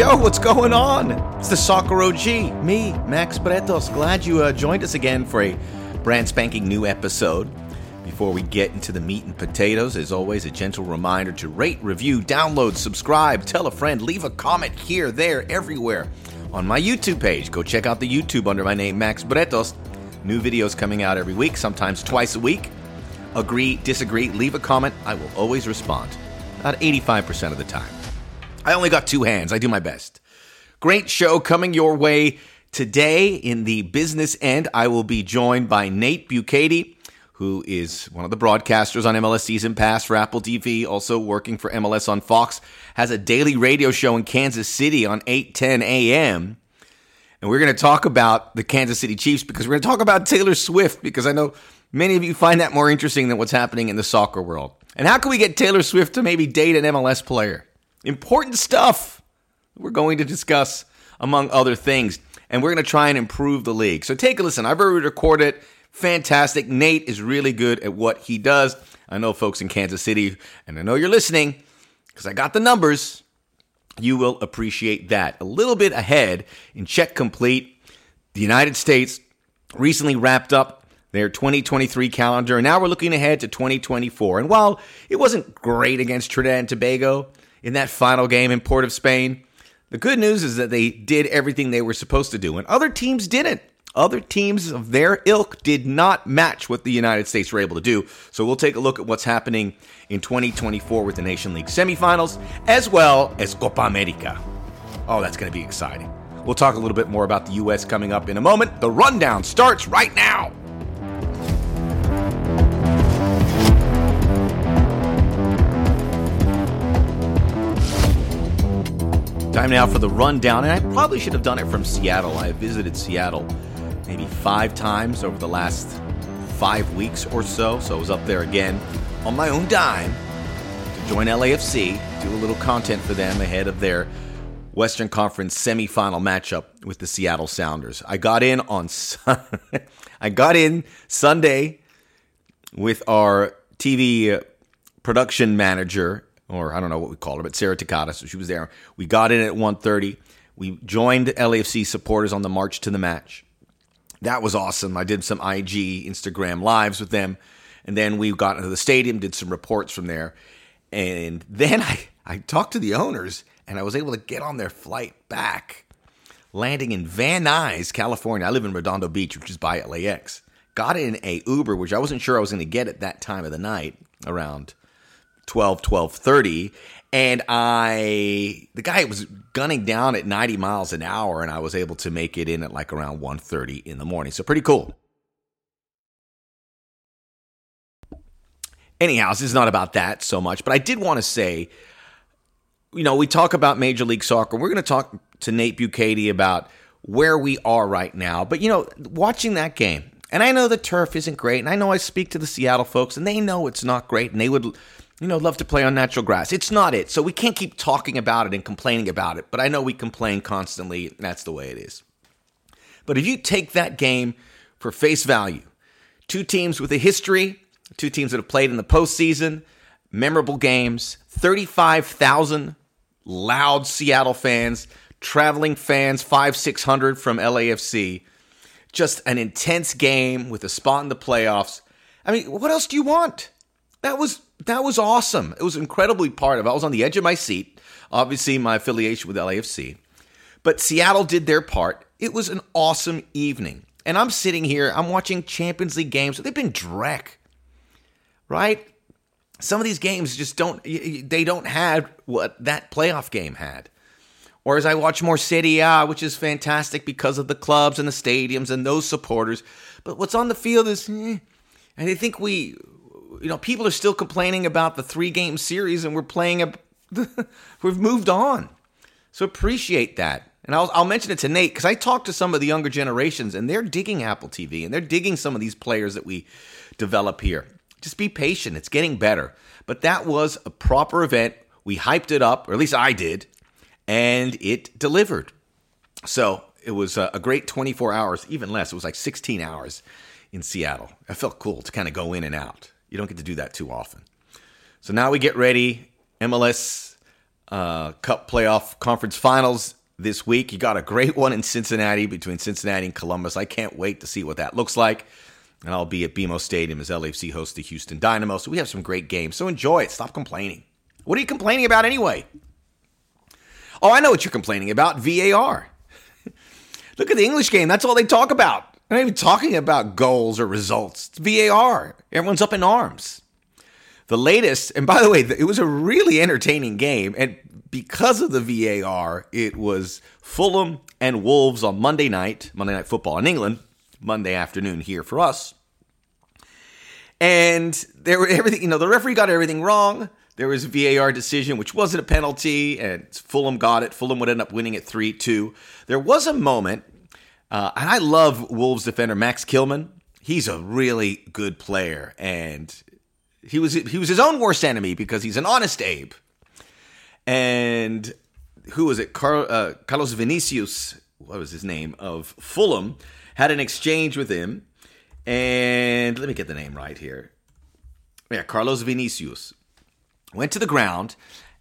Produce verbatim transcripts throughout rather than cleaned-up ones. Yo, what's going on? It's the Soccer O G, me, Max Bretos. Glad you uh, joined us again for a brand spanking new episode. Before we get into the meat and potatoes, as always, a gentle reminder to rate, review, download, subscribe, tell a friend, leave a comment here, there, everywhere on my YouTube page. Go check out the YouTube under my name, Max Bretos. New videos coming out every week, sometimes twice a week. Agree, disagree, leave a comment. I will always respond. About eighty-five percent of the time. I only got two hands. I do my best. Great show coming your way today. In the business end, I will be joined by Nate Bukaty, who is one of the broadcasters on M L S Season Pass for Apple T V, also working for M L S on Fox, has a daily radio show in Kansas City on eight ten a.m., and we're going to talk about the Kansas City Chiefs because we're going to talk about Taylor Swift because I know many of you find that more interesting than what's happening in the soccer world. And how can we get Taylor Swift to maybe date an M L S player? Important stuff we're going to discuss, among other things. And we're going to try and improve the league. So take a listen. I've already recorded it. Fantastic. Nate is really good at what he does. I know folks in Kansas City, and I know you're listening because I got the numbers. You will appreciate that. A little bit ahead in Check Complete, the United States recently wrapped up their twenty twenty-three calendar, and now we're looking ahead to twenty twenty-four. And while it wasn't great against Trinidad and Tobago in that final game in Port of Spain, the good news is that they did everything they were supposed to do, and other teams didn't. Other teams of their ilk did not match what the United States were able to do. So we'll take a look at what's happening in twenty twenty-four with the Nation League semifinals, as well as Copa America. Oh, that's going to be exciting. We'll talk a little bit more about the U S coming up in a moment. The rundown starts right now. Time now for the rundown, and I probably should have done it from Seattle. I visited Seattle maybe five times over the last five weeks or so. So I was up there again on my own dime to join L A F C, do a little content for them ahead of their Western Conference semifinal matchup with the Seattle Sounders. I got in on sun- I got in Sunday with our T V production manager, or I don't know what we call her, but Sarah Takata. So she was there. We got in at one thirty. We joined L A F C supporters on the march to the match. That was awesome. I did some I G, Instagram lives with them. And then we got into the stadium, did some reports from there. And then I, I talked to the owners, and I was able to get on their flight back, landing in Van Nuys, California. I live in Redondo Beach, which is by L A X. Got in a Uber, which I wasn't sure I was going to get at that time of the night, around twelve, twelve thirty. And I, the guy was gunning down at ninety miles an hour, and I was able to make it in at like around one thirty in the morning. So pretty cool. Anyhow, this is not about that so much, but I did want to say, you know, we talk about Major League Soccer. We're going to talk to Nate Bukaty about where we are right now. But, you know, watching that game, and I know the turf isn't great, and I know I speak to the Seattle folks, and they know it's not great, and they would, you know, love to play on natural grass. It's not it. So we can't keep talking about it and complaining about it. But I know we complain constantly, and that's the way it is. But if you take that game for face value, two teams with a history, two teams that have played in the postseason, memorable games, thirty-five thousand loud Seattle fans, traveling fans, five, six hundred from L A F C, just an intense game with a spot in the playoffs. I mean, what else do you want? That was that was awesome. It was incredibly part of it. I was on the edge of my seat, obviously my affiliation with L A F C. But Seattle did their part. It was an awesome evening. And I'm sitting here, I'm watching Champions League games. They've been dreck, right? Some of these games just don't, they don't have what that playoff game had. Or as I watch more Serie A, which is fantastic because of the clubs and the stadiums and those supporters. But what's on the field is, eh. And I think we... You know, people are still complaining about the three-game series, and we're playing a – we've moved on. So appreciate that. And I'll, I'll mention it to Nate because I talked to some of the younger generations, and they're digging Apple T V, and they're digging some of these players that we develop here. Just be patient. It's getting better. But that was a proper event. We hyped it up, or at least I did, and it delivered. So it was a great twenty-four hours, even less. It was like sixteen hours in Seattle. It felt cool to kind of go in and out. You don't get to do that too often. So now we get ready. M L S uh, Cup playoff conference finals this week. You got a great one in Cincinnati between Cincinnati and Columbus. I can't wait to see what that looks like. And I'll be at B M O Stadium as L A F C hosts the Houston Dynamo. So we have some great games. So enjoy it. Stop complaining. What are you complaining about anyway? Oh, I know what you're complaining about. V A R. Look at the English game. That's all they talk about. They're not even talking about goals or results. It's V A R. Everyone's up in arms. The latest, and by the way, it was a really entertaining game. And because of the V A R, it was Fulham and Wolves on Monday night, Monday Night Football in England, Monday afternoon here for us. And there were everything, you know, the referee got everything wrong. There was a V A R decision, which wasn't a penalty, and Fulham got it. Fulham would end up winning it three two. There was a moment, uh, and I love Wolves defender Max Kilman. He's a really good player, and he was he was his own worst enemy because he's an honest Abe. And who was it? Car- uh, Carlos Vinicius, what was his name, of Fulham, had an exchange with him. And let me get the name right here. Yeah, Carlos Vinicius went to the ground,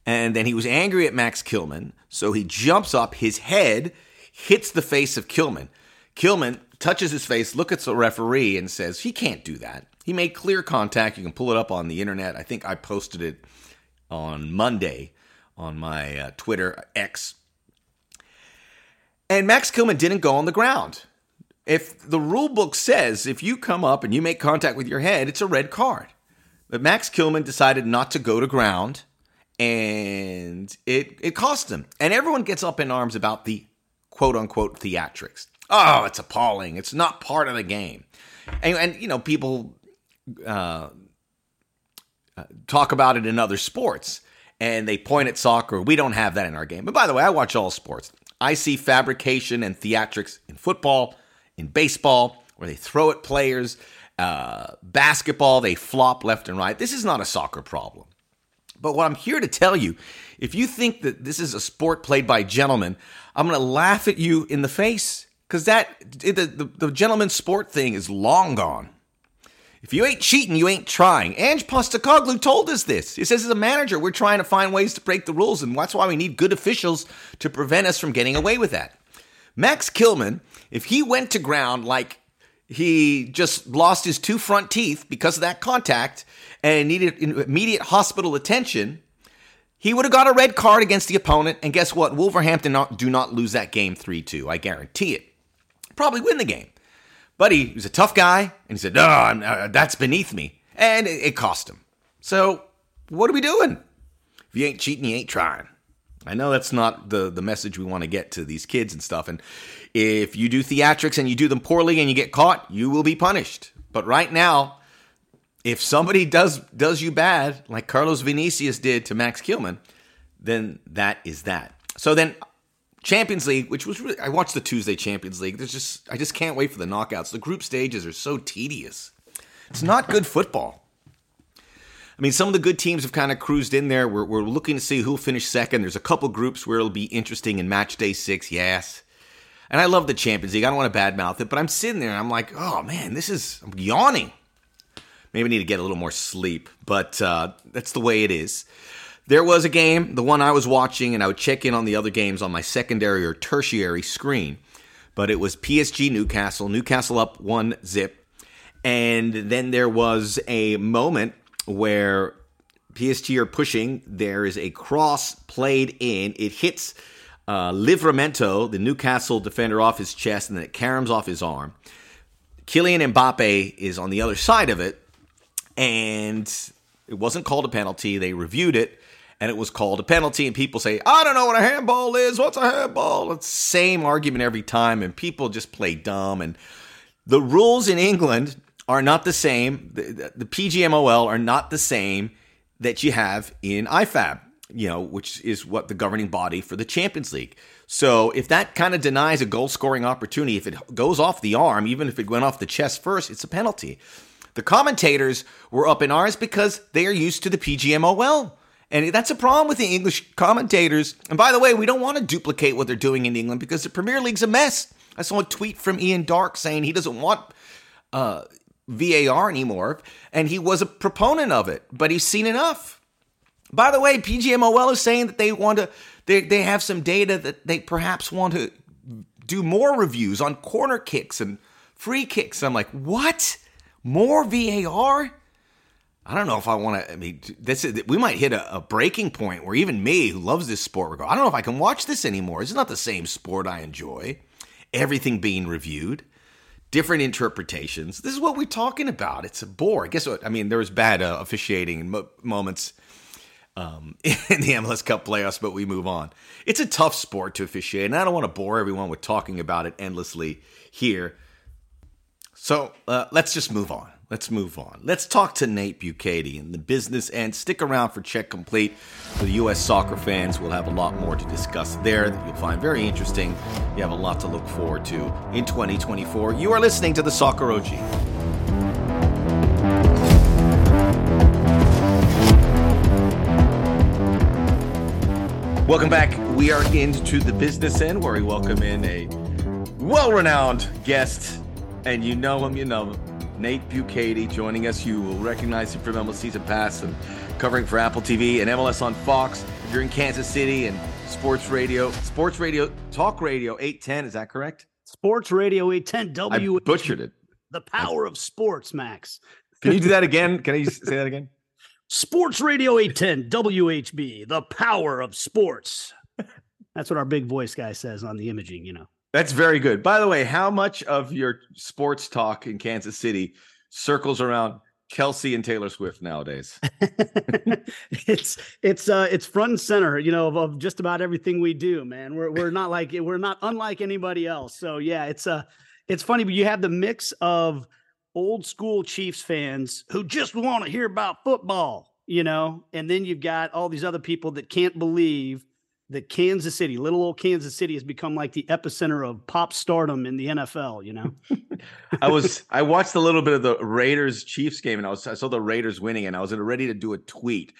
and then he was angry at Max Kilman. So he jumps up, his head hits the face of Kilman. Kilman touches his face, looks at the referee, and says, he can't do that. He made clear contact. You can pull it up on the internet. I think I posted it on Monday on my uh, Twitter, X. And Max Kilman didn't go on the ground. If the rule book says if you come up and you make contact with your head, it's a red card. But Max Kilman decided not to go to ground, and it it cost him. And everyone gets up in arms about the quote-unquote theatrics. Oh, it's appalling. It's not part of the game. And, and you know, people uh, talk about it in other sports, and they point at soccer. We don't have that in our game. But by the way, I watch all sports. I see fabrication and theatrics in football, in baseball, where they throw at players. Uh, basketball, they flop left and right. This is not a soccer problem. But what I'm here to tell you, if you think that this is a sport played by gentlemen, I'm going to laugh at you in the face. Because that the, the, the gentleman's sport thing is long gone. If you ain't cheating, you ain't trying. Ange Postecoglou told us this. He says, as a manager, we're trying to find ways to break the rules, and that's why we need good officials to prevent us from getting away with that. Max Kilman, if he went to ground like he just lost his two front teeth because of that contact and needed immediate hospital attention, he would have got a red card against the opponent, and guess what? Wolverhampton do not lose that game three two. I guarantee it. Probably win the game. But he was a tough guy, and he said, no, I'm, uh, that's beneath me. And it, it cost him. So what are we doing? If you ain't cheating, you ain't trying. I know that's not the, the message we want to get to these kids and stuff. And if you do theatrics and you do them poorly and you get caught, you will be punished. But right now, if somebody does does you bad, like Carlos Vinicius did to Max Kilman, then that is that. So then Champions League, which was really, I watched the Tuesday Champions League. There's just I just can't wait for the knockouts. The group stages are so tedious. It's not good football. I mean, some of the good teams have kind of cruised in there. We're, we're looking to see who'll finish second. There's a couple groups where it'll be interesting in match day six, yes. And I love the Champions League. I don't want to badmouth it, but I'm sitting there and I'm like, oh, man, this is, I'm yawning. Maybe I need to get a little more sleep, but uh, that's the way it is. There was a game, the one I was watching, and I would check in on the other games on my secondary or tertiary screen, but it was P S G Newcastle. Newcastle up one zip. And then there was a moment where P S G are pushing. There is a cross played in. It hits uh, Livramento, the Newcastle defender, off his chest, and then it caroms off his arm. Kylian Mbappe is on the other side of it, and it wasn't called a penalty. They reviewed it, and it was called a penalty, and people say, I don't know what a handball is. What's a handball? It's the same argument every time, and people just play dumb. And the rules in England are not the same. The, the P G M O L are not the same that you have in I F A B, you know, which is what the governing body for the Champions League. So if that kind of denies a goal-scoring opportunity, if it goes off the arm, even if it went off the chest first, it's a penalty. The commentators were up in arms because they are used to the P G M O L. And that's a problem with the English commentators. And by the way, we don't want to duplicate what they're doing in England because the Premier League's a mess. I saw a tweet from Ian Dark saying he doesn't want uh, V A R anymore, and he was a proponent of it, but he's seen enough. By the way, P G M O L is saying that they want to, they, they have some data that they perhaps want to do more reviews on corner kicks and free kicks. I'm like, what? More V A R? I don't know if I want to. I mean, this is, we might hit a, a breaking point where even me, who loves this sport, would go, I don't know if I can watch this anymore. It's not the same sport I enjoy. Everything being reviewed, different interpretations. This is what we're talking about. It's a bore. Guess what? I mean, there was bad uh, officiating mo- moments. Um, in the M L S Cup playoffs, but we move on. It's a tough sport to officiate, and I don't want to bore everyone with talking about it endlessly here. So uh, let's just move on. Let's move on. Let's talk to Nate Bukaty and the business end. Stick around for Check Complete. For the U S soccer fans, we'll have a lot more to discuss there that you'll find very interesting. You have a lot to look forward to in twenty twenty-four. You are listening to the Soccer O G. Welcome back. We are into the business end where we welcome in a well-renowned guest, and you know him, you know him, Nate Bukaty joining us. You will recognize him from M L S Season Pass and covering for Apple T V and M L S on Fox. If you're in Kansas City and sports radio, sports radio, talk radio eight ten, is that correct? Sports radio eight ten, W. I butchered it. The power I... of sports, Max. Can you do that again? Can I say that again? Sports Radio eight ten, W H B, the power of sports. That's what our big voice guy says on the imaging, you know. That's very good. By the way, how much of your sports talk in Kansas City circles around Kelce and Taylor Swift nowadays? it's it's uh, it's front and center, you know, of, of just about everything we do, man. We're we're not like we're not unlike anybody else. So yeah, it's uh it's funny, but you have the mix of old school Chiefs fans who just want to hear about football, you know, and then you've got all these other people that can't believe that Kansas City, little old Kansas City, has become like the epicenter of pop stardom in the N F L, you know. I was I watched a little bit of the Raiders Chiefs game, and I was I saw the Raiders winning, and I was ready to do a tweet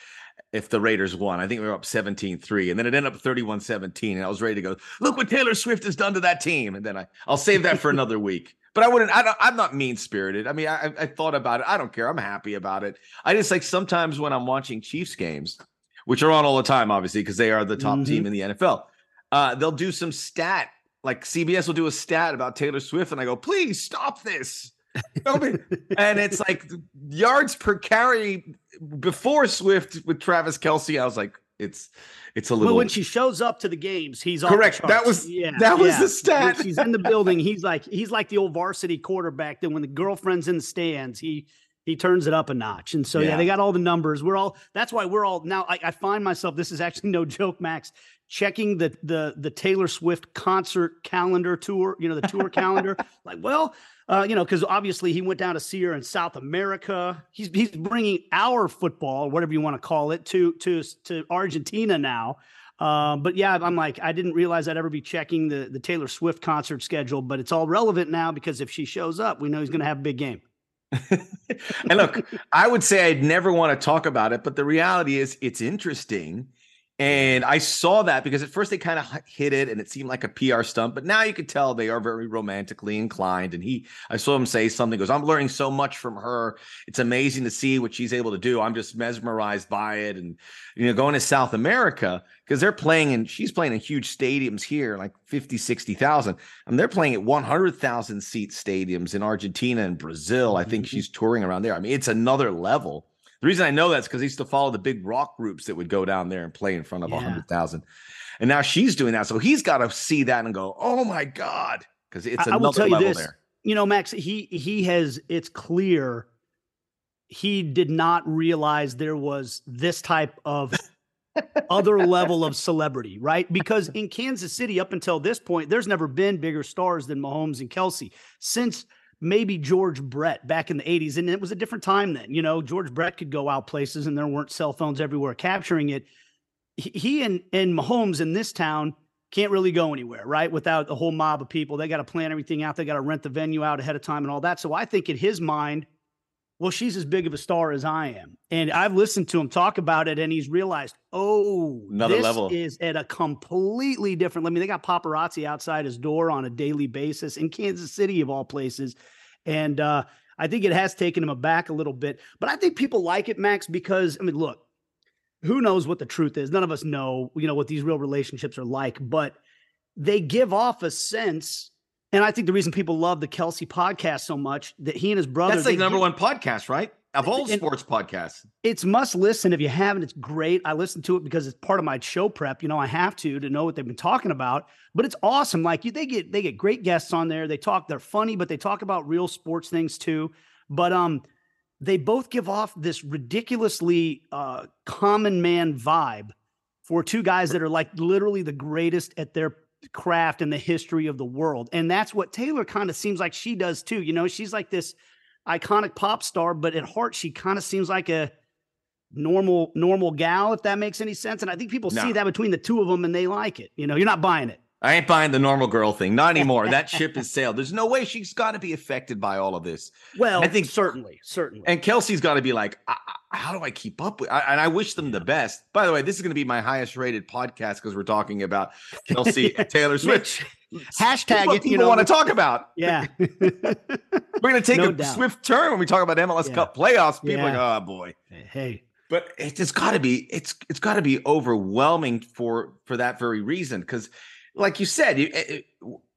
if the Raiders won. I think we were up seventeen three, and then it ended up thirty-one seventeen, and I was ready to go, look what Taylor Swift has done to that team. And then I I'll save that for another week. But I wouldn't, I don't, I'm not mean spirited. I mean, I, I thought about it. I don't care. I'm happy about it. I just like sometimes when I'm watching Chiefs games, which are on all the time, obviously, because they are the top mm-hmm. team in the N F L. Uh, they'll do some stat, like C B S will do a stat about Taylor Swift. And I go, please stop this. And it's like yards per carry before Swift with Travis Kelce. I was like, It's it's a little. Well, when she shows up to the games, he's correct. That was yeah, that was yeah. the stat. When she's in the building. He's like he's like the old varsity quarterback. Then when the girlfriend's in the stands, he he turns it up a notch. And so yeah, yeah they got all the numbers. We're all that's why we're all now. I, I find myself, this is actually no joke, Max, checking the the the Taylor Swift concert calendar tour. You know the tour calendar. Like well, uh, you know because obviously he went down to see her in South America. He's he's bringing our football, whatever you want to call it, to to to Argentina now. Uh, but yeah, I'm like I didn't realize I'd ever be checking the the Taylor Swift concert schedule, but it's all relevant now because if she shows up, we know he's going to have a big game. And look, I would say I'd never want to talk about it, but the reality is it's interesting. And I saw that because at first they kind of hit it and it seemed like a P R stunt, but now you could tell they are very romantically inclined. And he, I saw him say something, goes, I'm learning so much from her. It's amazing to see what she's able to do. I'm just mesmerized by it. And, you know, going to South America because they're playing and she's playing in huge stadiums here, like fifty, sixty thousand. And they're playing at one hundred thousand seat stadiums in Argentina and Brazil. I think mm-hmm. she's touring around there. I mean, it's another level. The reason I know that's because I used to follow the big rock groups that would go down there and play in front of yeah. one hundred thousand. And now she's doing that. So he's got to see that and go, oh, my God, because it's I, another I will tell level you this, there. You know, Max, he he has it's clear he did not realize there was this type of other level of celebrity, right? Because in Kansas City, up until this point, there's never been bigger stars than Mahomes and Kelce since – maybe George Brett back in the eighties. And it was a different time then, you know, George Brett could go out places and there weren't cell phones everywhere capturing it. He and, and Mahomes in this town can't really go anywhere, right? Without a whole mob of people. They got to plan everything out. They got to rent the venue out ahead of time and all that. So I think in his mind, well, she's as big of a star as I am. And I've listened to him talk about it and he's realized, oh, another this level is at a completely different. I mean, they got paparazzi outside his door on a daily basis in Kansas City of all places. And uh, I think it has taken him aback a little bit, but I think people like it, Max, because I mean, look, who knows what the truth is? None of us know, you know, what these real relationships are like, but they give off a sense. And I think the reason people love the Kelce podcast so much, that he and his brother. That's the number give, one podcast, right? Of all sports podcasts. It's must listen. If you haven't, it's great. I listen to it because it's part of my show prep. You know, I have to, to know what they've been talking about, but it's awesome. Like you, they get, they get great guests on there. They talk, they're funny, but they talk about real sports things too. But, um, they both give off this ridiculously uh, common man vibe for two guys that are like literally the greatest at their craft in the history of the world. And that's what Taylor kind of seems like she does too. You know, she's like this iconic pop star, but at heart, she kind of seems like a normal, normal gal, if that makes any sense. And I think people no. see that between the two of them and they like it. You know, you're not buying it. I ain't buying the normal girl thing. Not anymore. That ship has sailed. There's no way she's got to be affected by all of this. Well, I think certainly, certainly. And Kelsey's got to be like, I, I, how do I keep up with? I, and I wish them the best. By the way, this is going to be my highest rated podcast because we're talking about Kelce and Taylor Swift. Hashtag what it, people you know, want to talk about. Yeah. We're going to take no a doubt. Swift turn when we talk about M L S yeah. Cup playoffs. People yeah. are like, oh boy. Hey. But it's, it's got to be. It's it's got to be overwhelming for for that very reason because. Like you said,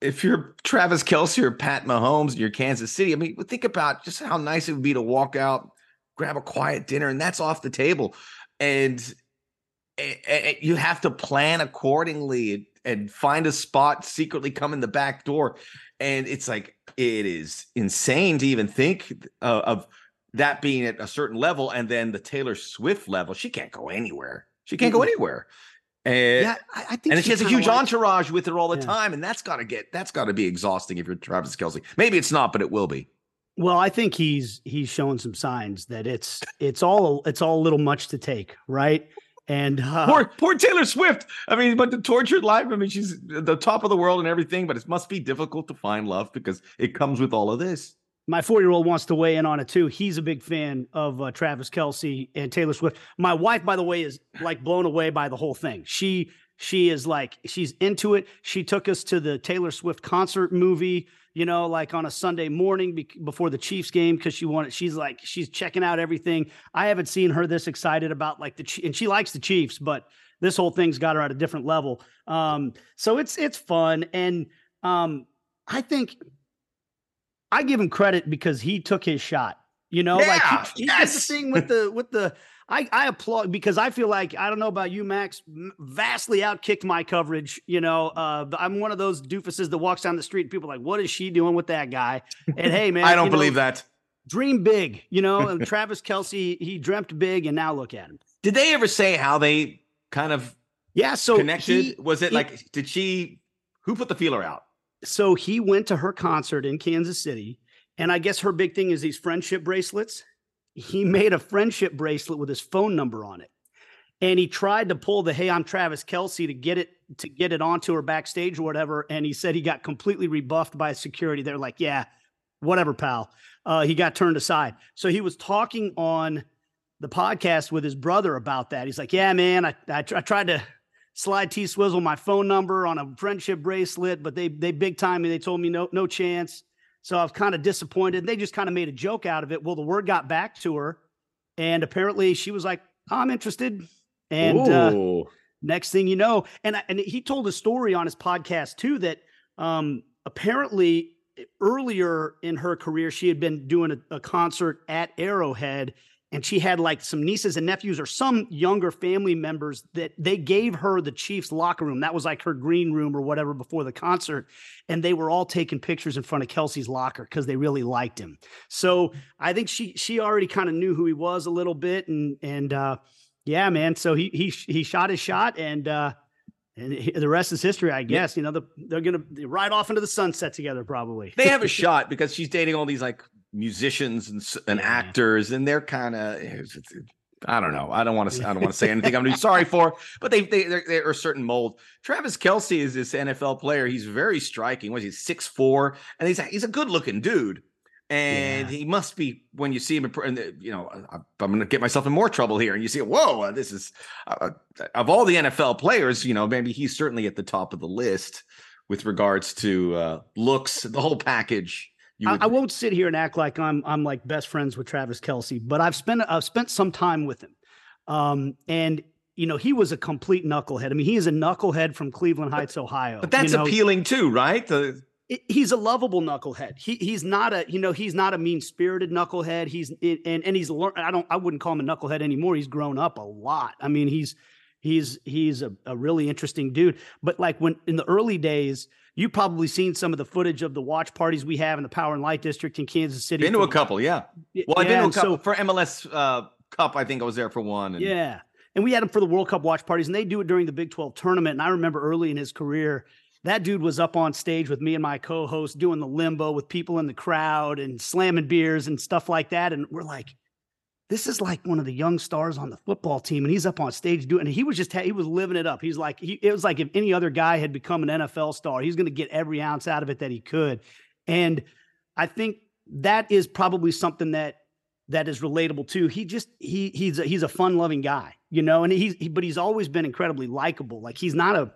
if you're Travis Kelce or Pat Mahomes and you're Kansas City, I mean, think about just how nice it would be to walk out, grab a quiet dinner, and that's off the table. And you have to plan accordingly and find a spot, secretly come in the back door. And it's like, it is insane to even think of that being at a certain level. And then the Taylor Swift level, she can't go anywhere. She can't go anywhere. And, yeah, I, I think and she, she has a huge like, entourage with her all the yeah. time. And that's got to get that's got to be exhausting if you're Travis Kelce. Maybe it's not, but it will be. Well, I think he's he's shown some signs that it's it's all it's all a little much to take. Right. And uh, poor, poor Taylor Swift. I mean, but the tortured life. I mean, she's at the top of the world and everything. But it must be difficult to find love because it comes with all of this. My four-year-old wants to weigh in on it, too. He's a big fan of uh, Travis Kelce and Taylor Swift. My wife, by the way, is like blown away by the whole thing. She she is like, she's into it. She took us to the Taylor Swift concert movie, you know, like on a Sunday morning be- before the Chiefs game because she wanted, she's like, she's checking out everything. I haven't seen her this excited about like the, and she likes the Chiefs, but this whole thing's got her at a different level. Um, so it's, it's fun. And um, I think... I give him credit because he took his shot, you know, yeah, like he, he yes. did the thing with the, with the, I, I applaud because I feel like, I don't know about you, Max, vastly outkicked my coverage. You know, uh, I'm one of those doofuses that walks down the street and people are like, what is she doing with that guy? And hey, man, I don't believe know, that. Dream big, you know, and Travis Kelce, he dreamt big and now look at him. Did they ever say how they kind of yeah, so connected? He, Was it he, like, did she, who put the feeler out? So he went to her concert in Kansas City, and I guess her big thing is these friendship bracelets. He made a friendship bracelet with his phone number on it, and he tried to pull the "Hey, I'm Travis Kelce" to get it to get it onto her backstage or whatever. And he said he got completely rebuffed by security. They're like, "Yeah, whatever, pal." Uh, he got turned aside. So he was talking on the podcast with his brother about that. He's like, "Yeah, man, I I, tr- I tried to." Slide T Swizzle my phone number on a friendship bracelet, but they they big time me. They told me no no chance. So I was kind of disappointed. They just kind of made a joke out of it. Well, the word got back to her, and apparently she was like, "I'm interested." And uh, next thing you know, and I, and he told a story on his podcast too that um, apparently earlier in her career she had been doing a, a concert at Arrowhead. And she had like some nieces and nephews or some younger family members that they gave her the Chiefs locker room. That was like her green room or whatever before the concert. And they were all taking pictures in front of Kelsey's locker because they really liked him. So I think she she already kind of knew who he was a little bit. And and uh, yeah, man. So he he he shot his shot and uh, and he, the rest is history, I guess. You know, the, they're going to ride off into the sunset together probably. They have a shot because she's dating all these like musicians and, and yeah. actors, and they're kind of, I don't know. I don't want to, I don't want to say anything I'm sorry for, but they, they, they are a certain mold. Travis Kelce is this N F L player. He's very striking. What is he, six foot four? And he's, he's a good looking dude. And yeah. he must be, when you see him, and you know, I, I'm going to get myself in more trouble here. And you see, whoa, this is uh, of all the N F L players, you know, maybe he's certainly at the top of the list with regards to uh, looks, the whole package. I won't sit here and act like I'm I'm like best friends with Travis Kelce, but I've spent I've spent some time with him, um, and you know, he was a complete knucklehead. I mean, he is a knucklehead from Cleveland Heights, but, Ohio. But that's you know? appealing too, right? The- He's a lovable knucklehead. He he's not a you know he's not a mean-spirited knucklehead. He's and and he's learned. I don't I wouldn't call him a knucklehead anymore. He's grown up a lot. I mean he's he's he's a, a really interesting dude. But like when in the early days, you've probably seen some of the footage of the watch parties we have in the Power and Light District in Kansas City. Been to a couple, yeah. Well, I've yeah, been to a couple so, for M L S uh, Cup. I think I was there for one. And- yeah, and we had him for the World Cup watch parties, and they do it during the Big twelve tournament. And I remember early in his career, that dude was up on stage with me and my co-host doing the limbo with people in the crowd and slamming beers and stuff like that. And we're like, this is like one of the young stars on the football team. And he's up on stage doing it. He was just, he was living it up. He's like, he, it was like if any other guy had become an N F L star, he's going to get every ounce out of it that he could. And I think that is probably something that, that is relatable too. He just, he, he's a, he's a fun loving guy, you know, and he's, he, but he's always been incredibly likable. Like he's not a,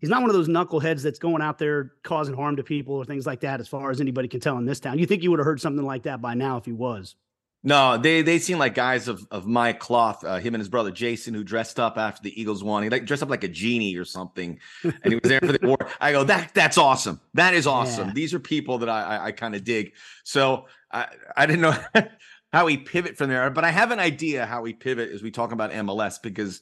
He's not one of those knuckleheads that's going out there causing harm to people or things like that, as far as anybody can tell in this town. You think you would have heard something like that by now if he was. No, they they seem like guys of, of my cloth, uh, him and his brother Jason, who dressed up after the Eagles won. He like dressed up like a genie or something, and he was there for the war. I go, that that's awesome. That is awesome. Yeah. These are people that I, I, I kind of dig. So I, I didn't know how he pivot from there, but I have an idea how he pivot as we talk about M L S, because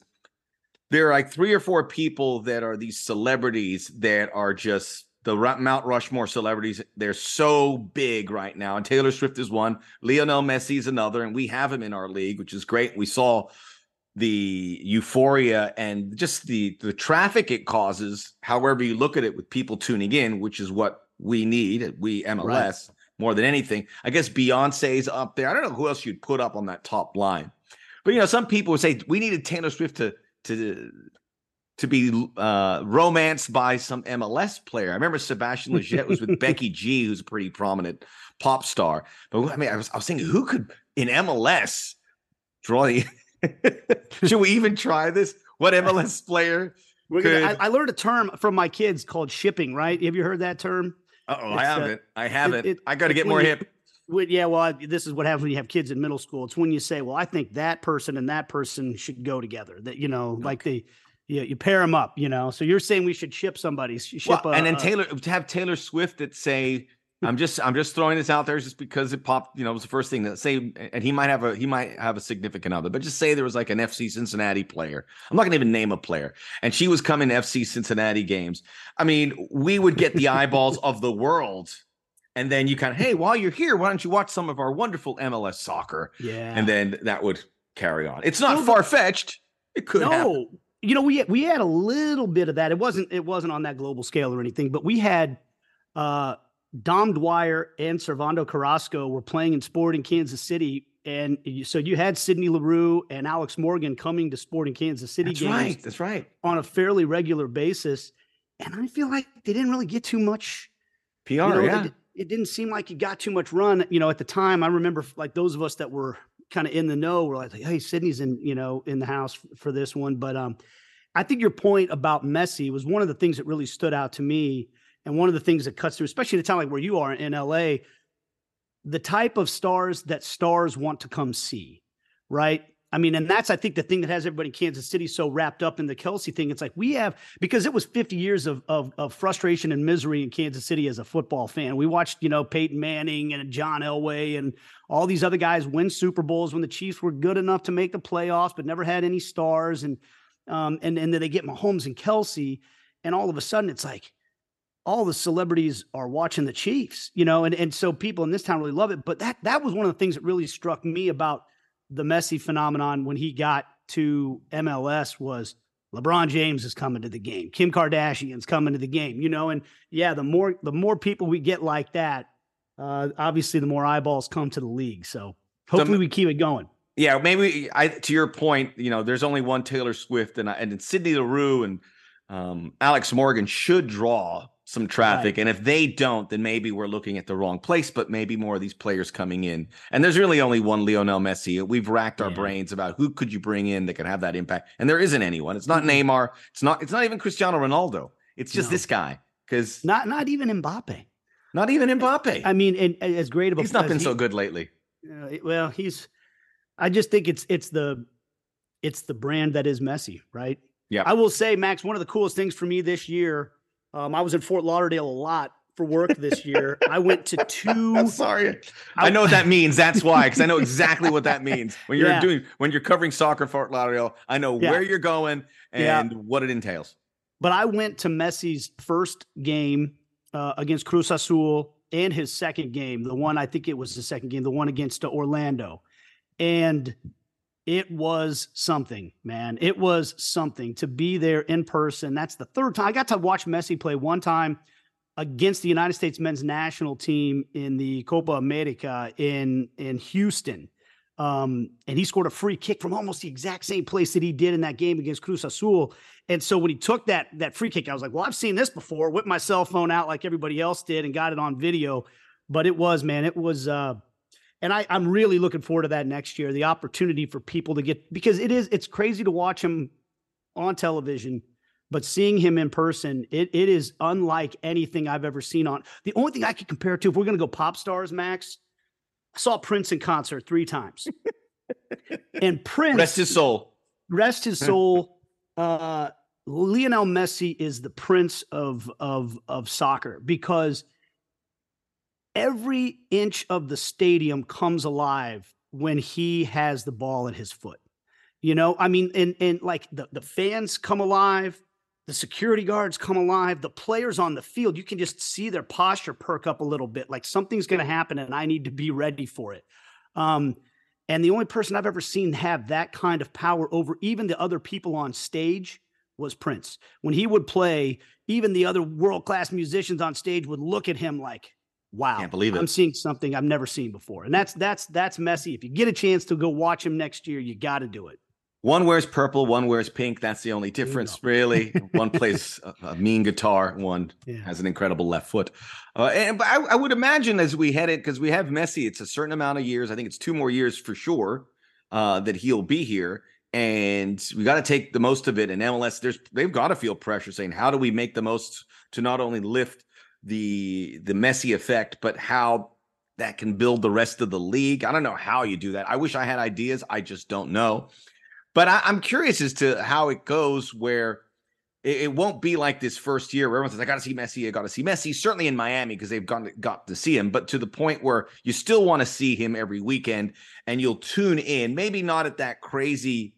there are like three or four people that are these celebrities that are just the Mount Rushmore celebrities. They're so big right now. And Taylor Swift is one. Lionel Messi is another. And we have him in our league, which is great. We saw the euphoria and just the, the traffic it causes, however you look at it, with people tuning in, which is what we need. We M L S right. more than anything. I guess Beyonce's up there. I don't know who else you'd put up on that top line. But, you know, some people would say we needed Taylor Swift to – to to be uh, romanced by some M L S player. I remember Sebastian Legette was with Becky G, who's a pretty prominent pop star. But I mean, I was, I was thinking, who could in M L S draw the? Should we even try this? What M L S player? Could... I, I learned a term from my kids called shipping. Right? Have you heard that term? Uh-oh, I haven't. Uh, I haven't. It, it, I got to get more you... hip. Yeah, well, I, this is what happens when you have kids in middle school. It's when you say, well, I think that person and that person should go together. That, you know, okay. like the, you, you pair them up, you know. So you're saying we should ship somebody. Ship well, a, and then Taylor, to have Taylor Swift that say, I'm just I'm just throwing this out there just because it popped, you know, it was the first thing that say, and he might have a, he might have a significant other, but just say there was like an F C Cincinnati player. I'm not going to even name a player. And she was coming to F C Cincinnati games. I mean, we would get the eyeballs of the world. And then you kind of, hey, while you're here, why don't you watch some of our wonderful M L S soccer? Yeah. And then that would carry on. It's not far-fetched. It could no. happen. You know, we, we had a little bit of that. It wasn't it wasn't on that global scale or anything, but we had uh, Dom Dwyer and Servando Carrasco were playing in Sporting Kansas City. And so you had Sidney LaRue and Alex Morgan coming to Sporting Kansas City that's games. Right. That's right. On a fairly regular basis. And I feel like they didn't really get too much P R, you know, yeah. It didn't seem like you got too much run, you know, at the time. I remember like those of us that were kind of in the know were like, hey, Sydney's in, you know, in the house f- for this one. But um, I think your point about Messi was one of the things that really stood out to me. And one of the things that cuts through, especially in a town like where you are in L A, the type of stars that stars want to come see. Right. I mean, and that's, I think, the thing that has everybody in Kansas City so wrapped up in the Kelce thing. It's like we have, because it was fifty years of, of of frustration and misery in Kansas City as a football fan. We watched, you know, Peyton Manning and John Elway and all these other guys win Super Bowls when the Chiefs were good enough to make the playoffs, but never had any stars. And um, and, and then they get Mahomes and Kelce, and all of a sudden it's like all the celebrities are watching the Chiefs, you know, and, and so people in this town really love it. But that that was one of the things that really struck me about the Messi phenomenon when he got to M L S was LeBron James is coming to the game. Kim Kardashian's coming to the game, you know? And yeah, the more, the more people we get like that, uh, obviously the more eyeballs come to the league. So hopefully so, we keep it going. Yeah. Maybe I, to your point, you know, there's only one Taylor Swift and I, and Sidney LaRue and um, Alex Morgan should draw some traffic. Right. And if they don't, then maybe we're looking at the wrong place, but maybe more of these players coming in. And there's really only one Lionel Messi. We've racked our yeah. brains about who could you bring in that could have that impact. And there isn't anyone. It's not Neymar. It's not, it's not even Cristiano Ronaldo. It's just no. this guy. Cause not, not even Mbappe, not even Mbappe. I mean, and, and as great of a, he's not been he, so good lately. Uh, well, he's, I just think it's, it's the, it's the brand that is Messi, right? Yeah. I will say, Max, one of the coolest things for me this year, um, I was in Fort Lauderdale a lot for work this year. I went to two. I'm sorry. I, I know what that means. That's why, because I know exactly what that means. When you're yeah. doing, when you're covering soccer, Fort Lauderdale, I know yeah. where you're going and yeah. what it entails. But I went to Messi's first game uh, against Cruz Azul and his second game, the one, I think it was the second game, the one against Orlando. And it was something, man. It was something to be there in person. That's the third time. I got to watch Messi play one time against the United States men's national team in the Copa America in, in Houston. Um, and he scored a free kick from almost the exact same place that he did in that game against Cruz Azul. And so when he took that, that free kick, I was like, well, I've seen this before. Whipped my cell phone out like everybody else did and got it on video. But it was, man, it was, uh, and I, I'm really looking forward to that next year, the opportunity for people to get, because it is, it's crazy to watch him on television, but seeing him in person, it it is unlike anything I've ever seen on. The only thing I could compare it to, if we're going to go pop stars, Max, I saw Prince in concert three times. And Prince. Rest his soul. Rest his soul. Uh, Lionel Messi is the Prince of, of, of soccer, because every inch of the stadium comes alive when he has the ball in his foot. You know, I mean, and, and like the, the fans come alive. The security guards come alive. The players on the field, you can just see their posture perk up a little bit. Like something's going to happen and I need to be ready for it. Um, and the only person I've ever seen have that kind of power over even the other people on stage was Prince. When he would play, even the other world-class musicians on stage would look at him like, wow, can't believe it. I'm seeing something I've never seen before. And that's, that's, that's Messi. If you get a chance to go watch him next year, you got to do it. One wears purple, one wears pink. That's the only difference, really. One plays a, a mean guitar, one yeah. has an incredible left foot. Uh, and I, I would imagine as we head it, because we have Messi, it's a certain amount of years. I think it's two more years for sure uh, that he'll be here. And we got to take the most of it. And M L S, there's, they've got to feel pressure saying, how do we make the most to not only lift the the Messi effect, but how that can build the rest of the league? I don't know how you do that. I wish I had ideas. I just don't know. But I, I'm curious as to how it goes, where it, it won't be like this first year where everyone says, I got to see Messi, I got to see Messi, certainly in Miami because they've gone to, got to see him, but to the point where you still want to see him every weekend and you'll tune in, maybe not at that crazy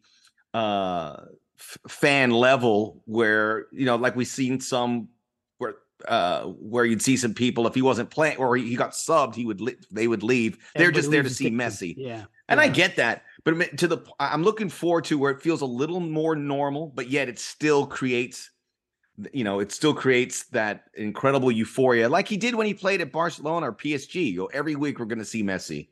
uh, f- fan level where, you know, like we've seen some where uh, where you'd see some people, if he wasn't playing or he got subbed, he would li- they would leave. Everybody They're just there to see Messi. Yeah. And yeah. I get that. But to the, I'm looking forward to where it feels a little more normal, but yet it still creates, you know, it still creates that incredible euphoria, like he did when he played at Barcelona or P S G. You know, every week we're going to see Messi,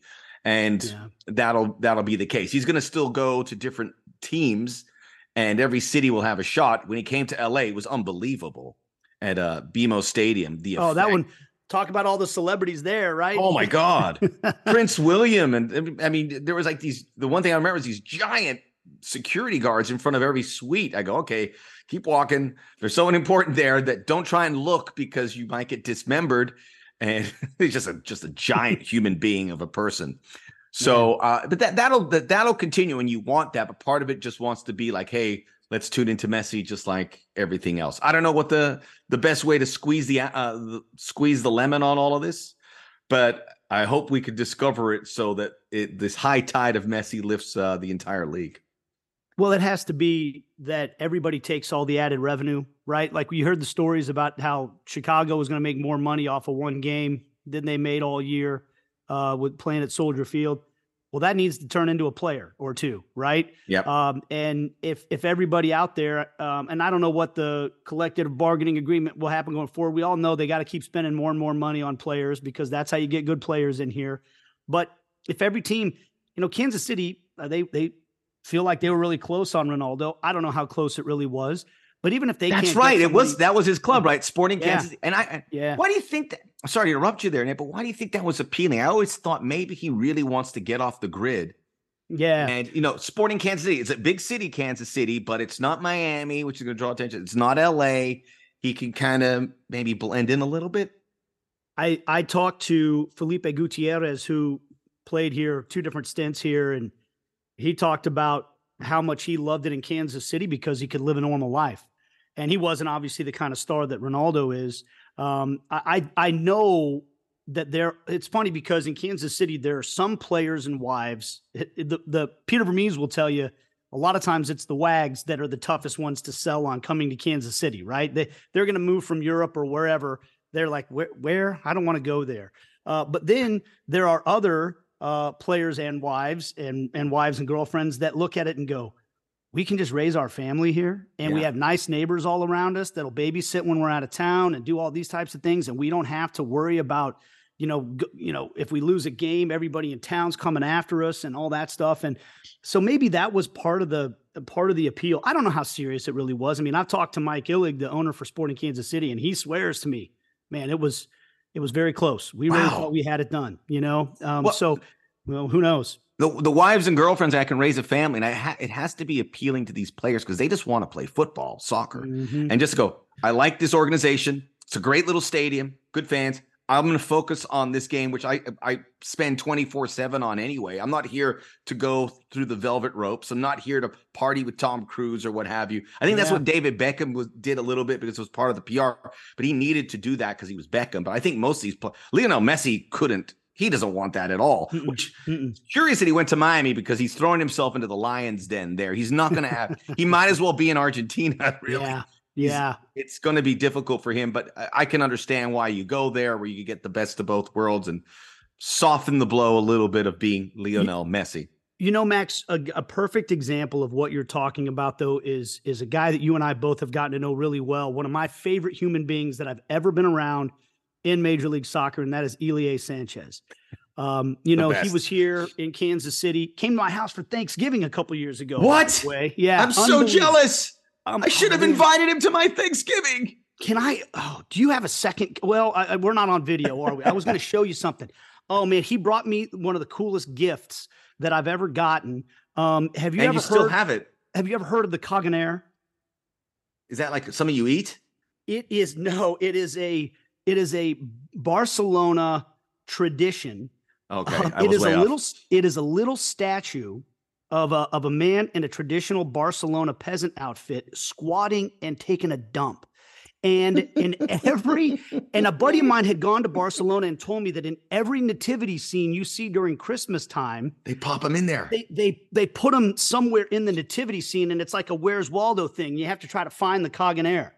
and yeah. that'll that'll be the case. He's going to still go to different teams, and every city will have a shot. When he came to L A, it was unbelievable at uh, B M O Stadium. The oh, effect. That one. Talk about all the celebrities there, right? Oh my God. Prince William. And I mean, there was like these, the one thing I remember is these giant security guards in front of every suite. I go, okay, keep walking. There's someone important there that don't try and look because you might get dismembered. And he's just a, just a giant human being of a person. So, uh, but that, that'll, that, that'll continue and you want that, but part of it just wants to be like, hey, let's tune into Messi just like everything else. I don't know what the, the best way to squeeze the, uh, the squeeze the lemon on all of this, but I hope we could discover it so that it, this high tide of Messi lifts uh, the entire league. Well, it has to be that everybody takes all the added revenue, right? Like we heard the stories about how Chicago was going to make more money off of one game than they made all year uh, with playing at Soldier Field. Well, that needs to turn into a player or two, right? Yep. Um, and if if everybody out there, um, and I don't know what the collective bargaining agreement will happen going forward. We all know they got to keep spending more and more money on players because that's how you get good players in here. But if every team, you know, Kansas City, uh, they they feel like they were really close on Ronaldo. I don't know how close it really was, but even if they that's can't right, somebody, it was that was his club, right? Sporting yeah. Kansas City. And I, I yeah. Why do you think that? Sorry to interrupt you there, Nate, but why do you think that was appealing? I always thought maybe he really wants to get off the grid. Yeah. And, you know, Sporting Kansas City, it's a big city, Kansas City, but it's not Miami, which is going to draw attention. It's not L A. He can kind of maybe blend in a little bit. I, I talked to Felipe Gutierrez, who played here, two different stints here, and he talked about how much he loved it in Kansas City because he could live a normal life. And he wasn't obviously the kind of star that Ronaldo is. Um, I, I know that there, it's funny because in Kansas City, there are some players and wives. The, the Peter Vermees will tell you a lot of times it's the WAGs that are the toughest ones to sell on coming to Kansas City, right? They, they're going to move from Europe or wherever. They're like, where, where? I don't want to go there. Uh, but then there are other uh, players and wives and, and wives and girlfriends that look at it and go, we can just raise our family here, and yeah. we have nice neighbors all around us that'll babysit when we're out of town and do all these types of things. And we don't have to worry about, you know, g- you know, if we lose a game, everybody in town's coming after us and all that stuff. And so maybe that was part of the part of the appeal. I don't know how serious it really was. I mean, I've talked to Mike Illig, the owner for Sporting Kansas City, and he swears to me, man, it was it was very close. We wow. really thought we had it done, you know? Um, well, so well, who knows? The, the wives and girlfriends that can raise a family, and I ha- it has to be appealing to these players because they just want to play football, soccer, mm-hmm. and just go, I like this organization. It's a great little stadium, good fans. I'm going to focus on this game, which I I spend twenty-four seven on anyway. I'm not here to go through the velvet ropes. I'm not here to party with Tom Cruise or what have you. I think yeah. that's what David Beckham was, did a little bit because it was part of the P R, but he needed to do that because he was Beckham. But I think most of these players, Lionel Messi couldn't. He doesn't want that at all, which Mm-mm. curious that he went to Miami because he's throwing himself into the lion's den there. He's not going to have, he might as well be in Argentina. Really. Yeah. yeah. It's going to be difficult for him, but I can understand why you go there where you get the best of both worlds and soften the blow a little bit of being Lionel you, Messi. You know, Max, a, a perfect example of what you're talking about though, is, is a guy that you and I both have gotten to know really well. One of my favorite human beings that I've ever been around in Major League Soccer, and that is Elier Sanchez. Um, you know, he was here in Kansas City, came to my house for Thanksgiving a couple years ago. What? Yeah, I'm so jealous. Um, I should have invited him to my Thanksgiving. Can I? Oh, do you have a second? Well, I, we're not on video, are we? I was going to show you something. Oh, man, he brought me one of the coolest gifts that I've ever gotten. Um, have you and ever you still heard, have it? Have you ever heard of the Caganer? Is that like something you eat? It is. No, it is a... It is a Barcelona tradition. Okay, uh, I was it is way a off. little. It is a little statue of a of a man in a traditional Barcelona peasant outfit, squatting and taking a dump. And in every and a buddy of mine had gone to Barcelona and told me that in every nativity scene you see during Christmas time, they pop them in there. They they they put them somewhere in the nativity scene, and it's like a Where's Waldo thing. You have to try to find the Caganer.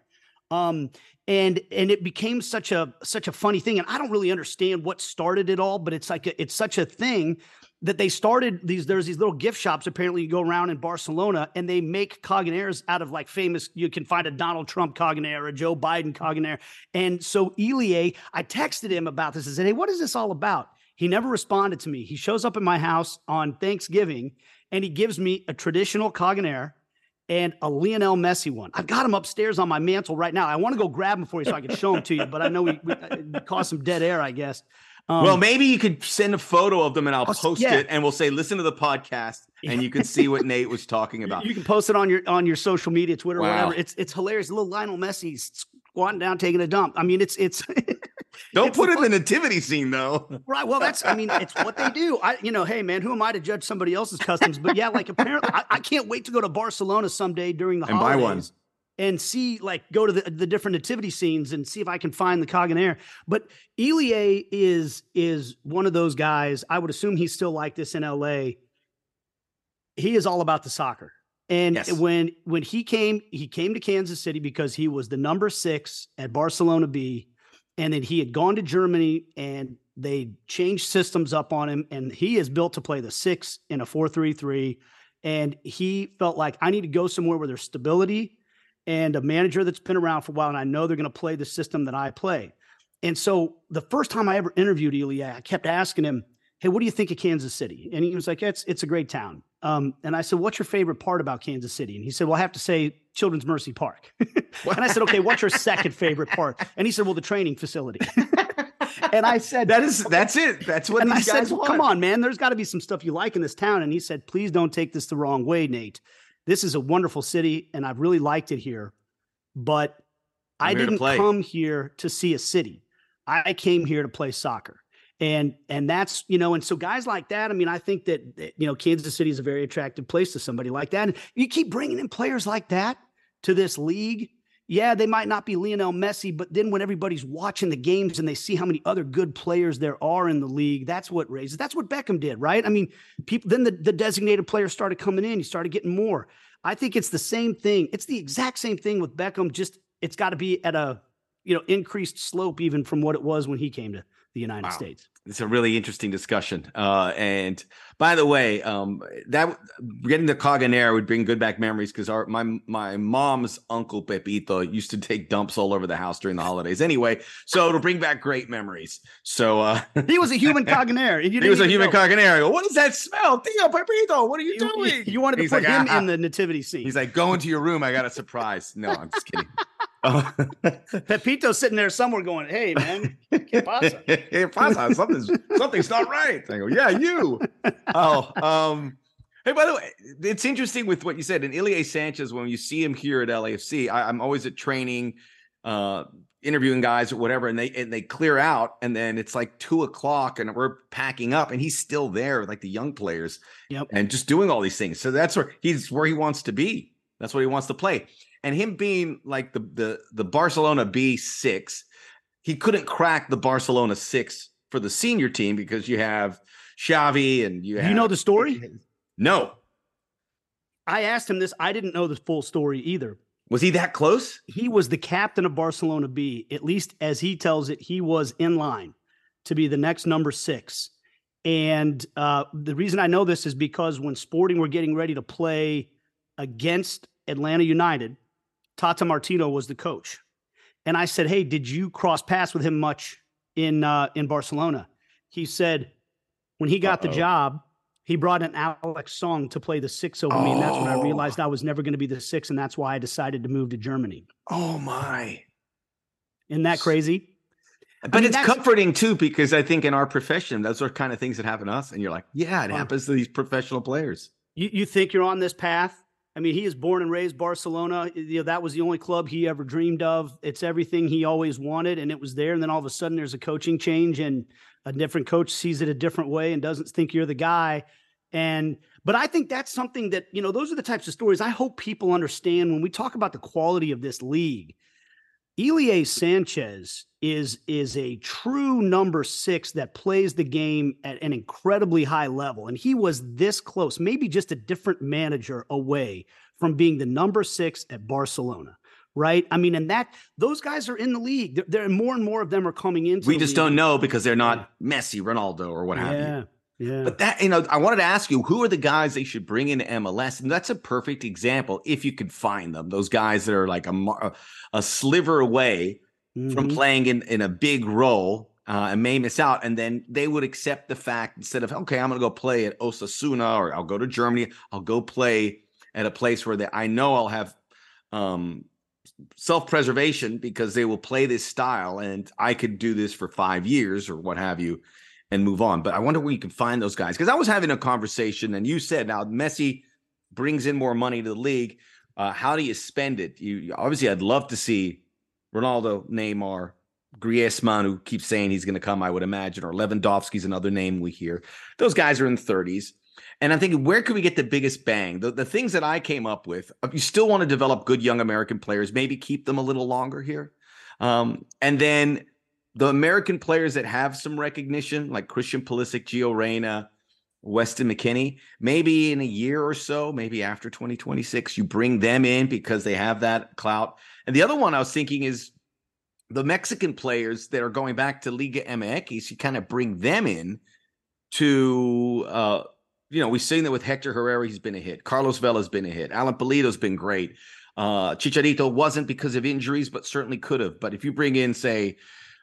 Um, and, and it became such a, such a funny thing. And I don't really understand what started it all, but it's like, a, it's such a thing that they started these, there's these little gift shops. Apparently you go around in Barcelona and they make Caganers out of like famous, you can find a Donald Trump Caganer, a Joe Biden Caganer. And so Elier, I texted him about this and said, hey, what is this all about? He never responded to me. He shows up at my house on Thanksgiving and he gives me a traditional Caganer and a Lionel Messi one. I've got him upstairs on my mantle right now. I want to go grab him for you so I can show him to you, but I know we, we caused some dead air, I guess. Um, well, maybe you could send a photo of them and I'll post yeah. it and we'll say, listen to the podcast and you can see what Nate was talking about. You can post it on your, on your social media, Twitter, wow. whatever. It's, it's hilarious. Little Lionel Messi squatting down, taking a dump. I mean, it's, it's, don't it's put it in the nativity scene though. Right. Well, that's, I mean, it's what they do. I, you know, hey man, who am I to judge somebody else's customs? But yeah, like apparently I, I can't wait to go to Barcelona someday during the and holidays buy one. And see, like go to the, the different nativity scenes and see if I can find the Caganer. But Elier is, is one of those guys. I would assume he's still like this in L A. He is all about the soccer. And yes. when, when he came, he came to Kansas City because he was the number six at Barcelona B. And then he had gone to Germany and they changed systems up on him. And he is built to play the six in a four three three. And he felt like, I need to go somewhere where there's stability and a manager that's been around for a while. And I know they're going to play the system that I play. And so the first time I ever interviewed Elier, I kept asking him, hey, what do you think of Kansas City? And he was like, it's, it's a great town. Um, and I said, what's your favorite part about Kansas City? And he said, well, I have to say Children's Mercy Park. And I said, okay, what's your second favorite part? And he said, well, the training facility. And I said, that is, that's it. That's what and these I guys said, want. Come on, man, there's got to be some stuff you like in this town. And he said, please don't take this the wrong way, Nate. This is a wonderful city and I've really liked it here, but I'm I didn't come here to see a city. I came here to play soccer. And, and that's, you know, and so guys like that, I mean, I think that, you know, Kansas City is a very attractive place to somebody like that. And you keep bringing in players like that to this league. Yeah, they might not be Lionel Messi, but then when everybody's watching the games and they see how many other good players there are in the league, that's what raises. That's what Beckham did, right? I mean, people. Then the, the designated players started coming in. You started getting more. I think it's the same thing. It's the exact same thing with Beckham. Just it's got to be at a, you know, increased slope even from what it was when he came to the United wow. States. It's a really interesting discussion. Uh, and by the way, um, that getting the Caganer would bring good back memories because our my my mom's uncle Pepito used to take dumps all over the house during the holidays. Anyway, so it'll bring back great memories. So uh, he was a human Caganer. He was a human Caganer. I go, what does that smell? Tío Pepito, what are you doing? You, you wanted to he's put like, him ah, in the nativity scene. He's like, go into your room. I got a surprise. No, I'm just kidding. Pepito's sitting there somewhere going, hey, man, ¿qué pasa? ¿Qué pasa? Something's, something's not right. I go, yeah, you. Oh, um, hey, by the way, it's interesting with what you said. And Elier Sanchez, when you see him here at L A F C, I, I'm always at training, uh, interviewing guys or whatever, and they and they clear out, and then it's like two o'clock, and we're packing up, and he's still there, like the young players, yep. and just doing all these things. So that's where he's where he wants to be. That's what he wants to play. And him being like the the the Barcelona B six, he couldn't crack the Barcelona six for the senior team because you have Xavi and you have... You know the story? No. I asked him this. I didn't know the full story either. Was he that close? He was the captain of Barcelona B. At least as he tells it, he was in line to be the next number six. And uh, the reason I know this is because when Sporting were getting ready to play against Atlanta United, Tata Martino was the coach. And I said, hey, did you cross paths with him much in uh, in Barcelona? He said, when he got Uh-oh. the job, he brought in Alex Song to play the six over oh. me. And that's when I realized I was never going to be the six. And that's why I decided to move to Germany. Oh, my. Isn't that crazy? But I mean, it's comforting, too, because I think in our profession, those are kind of things that happen to us. And you're like, yeah, it happens to these professional players. You, you think you're on this path? I mean, he is born and raised Barcelona. You know, that was the only club he ever dreamed of. It's everything he always wanted, and it was there. And then all of a sudden there's a coaching change, and a different coach sees it a different way and doesn't think you're the guy. And but I think that's something that, you know, those are the types of stories I hope people understand when we talk about the quality of this league. Elier Sanchez is is a true number six that plays the game at an incredibly high level. And he was this close, maybe just a different manager away from being the number six at Barcelona, right? I mean, and that those guys are in the league. They're, they're more and more of them are coming into We the just league. Don't know because they're not yeah. Messi, Ronaldo, or what have yeah. you. Yeah. But that, you know, I wanted to ask you, who are the guys they should bring into M L S? And that's a perfect example, if you could find them, those guys that are like a, a sliver away mm-hmm. from playing in, in a big role uh, and may miss out. And then they would accept the fact instead of, okay, I'm going to go play at Osasuna or I'll go to Germany. I'll go play at a place where they, I know I'll have um, self-preservation because they will play this style and I could do this for five years or what have you. And move on. But I wonder where you can find those guys. Because I was having a conversation and you said, now Messi brings in more money to the league. Uh, how do you spend it? You obviously, I'd love to see Ronaldo, Neymar, Griezmann, who keeps saying he's going to come, I would imagine, or Lewandowski's another name we hear. Those guys are in the thirties. And I'm thinking, where could we get the biggest bang? The, the things that I came up with, you still want to develop good young American players, maybe keep them a little longer here. Um, and then the American players that have some recognition, like Christian Pulisic, Gio Reyna, Weston McKennie, maybe in a year or so, maybe after twenty twenty-six, you bring them in because they have that clout. And the other one I was thinking is the Mexican players that are going back to Liga M X, you kind of bring them in to, uh, you know, we've seen that with Hector Herrera, he's been a hit. Carlos Vela's been a hit. Alan Pulido's been great. Uh, Chicharito wasn't because of injuries, but certainly could have. But if you bring in, say,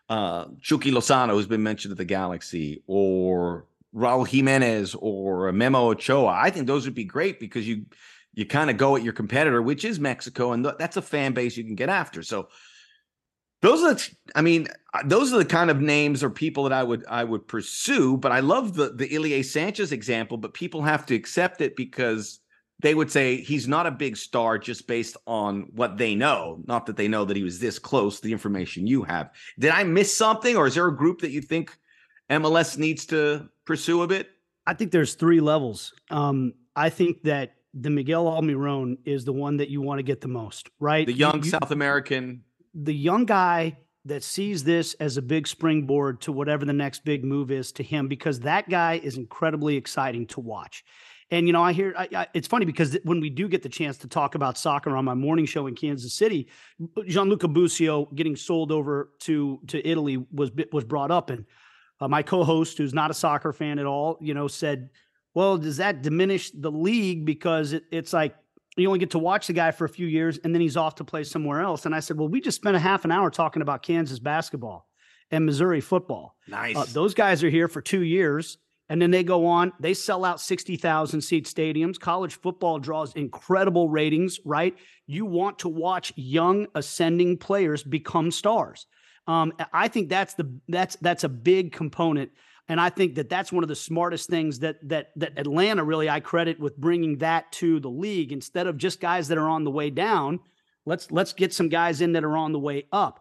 Uh, Chucky Lozano, who's been mentioned at the Galaxy, or Raul Jimenez, or Memo Ochoa. I think those would be great because you you kind of go at your competitor, which is Mexico, and th- that's a fan base you can get after. So those are, the, I mean, those are the kind of names or people that I would I would pursue. But I love the the Elier Sanchez example, but people have to accept it because they would say he's not a big star just based on what they know, not that they know that he was this close, the information you have. Did I miss something, or is there a group that you think M L S needs to pursue a bit? I think there's three levels. Um, I think that the Miguel Almirón is the one that you want to get the most, right? The young you, South American. The young guy that sees this as a big springboard to whatever the next big move is to him, because that guy is incredibly exciting to watch. And, you know, I hear I, I, it's funny because when we do get the chance to talk about soccer on my morning show in Kansas City, Gianluca Busio getting sold over to to Italy was was brought up. And uh, my co-host, who's not a soccer fan at all, you know, said, well, does that diminish the league? Because it, it's like you only get to watch the guy for a few years and then he's off to play somewhere else. And I said, well, we just spent a half an hour talking about Kansas basketball and Missouri football. Nice. Uh, those guys are here for two years and then they go on. They sell out sixty thousand seat stadiums. College football draws incredible ratings, right? You want to watch young ascending players become stars. Um, I think that's the that's that's a big component. And I think that that's one of the smartest things that that that Atlanta really I credit with bringing that to the league instead of just guys that are on the way down. Let's let's get some guys in that are on the way up.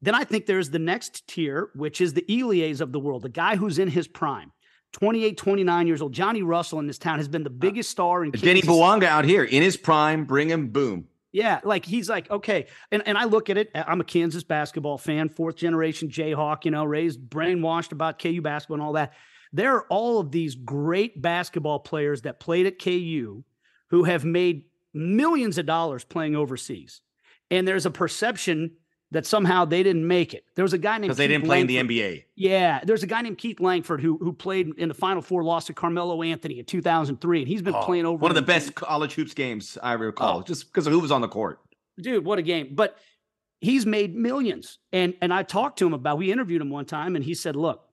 Then I think there's the next tier, which is the Eliers of the world, the guy who's in his prime, twenty-eight, twenty-nine years old. Johnny Russell in this town has been the biggest star in Kansas. Denny Bawanga out here in his prime, bring him, boom. Yeah, like he's like, okay. And and I look at it, I'm a Kansas basketball fan, fourth generation Jayhawk, you know, raised, brainwashed about K U basketball and all that. There are all of these great basketball players that played at K U who have made millions of dollars playing overseas. And there's a perception that somehow they didn't make it. There was a guy named Because they didn't play Langford. In the N B A. Yeah, there's a guy named Keith Langford who who played in the Final Four, lost to Carmelo Anthony in two thousand three, and he's been oh, playing over one of the best game. College hoops games I recall, oh. just because of who was on the court. Dude, what a game! But he's made millions, and and I talked to him about. We interviewed him one time, and he said, "Look,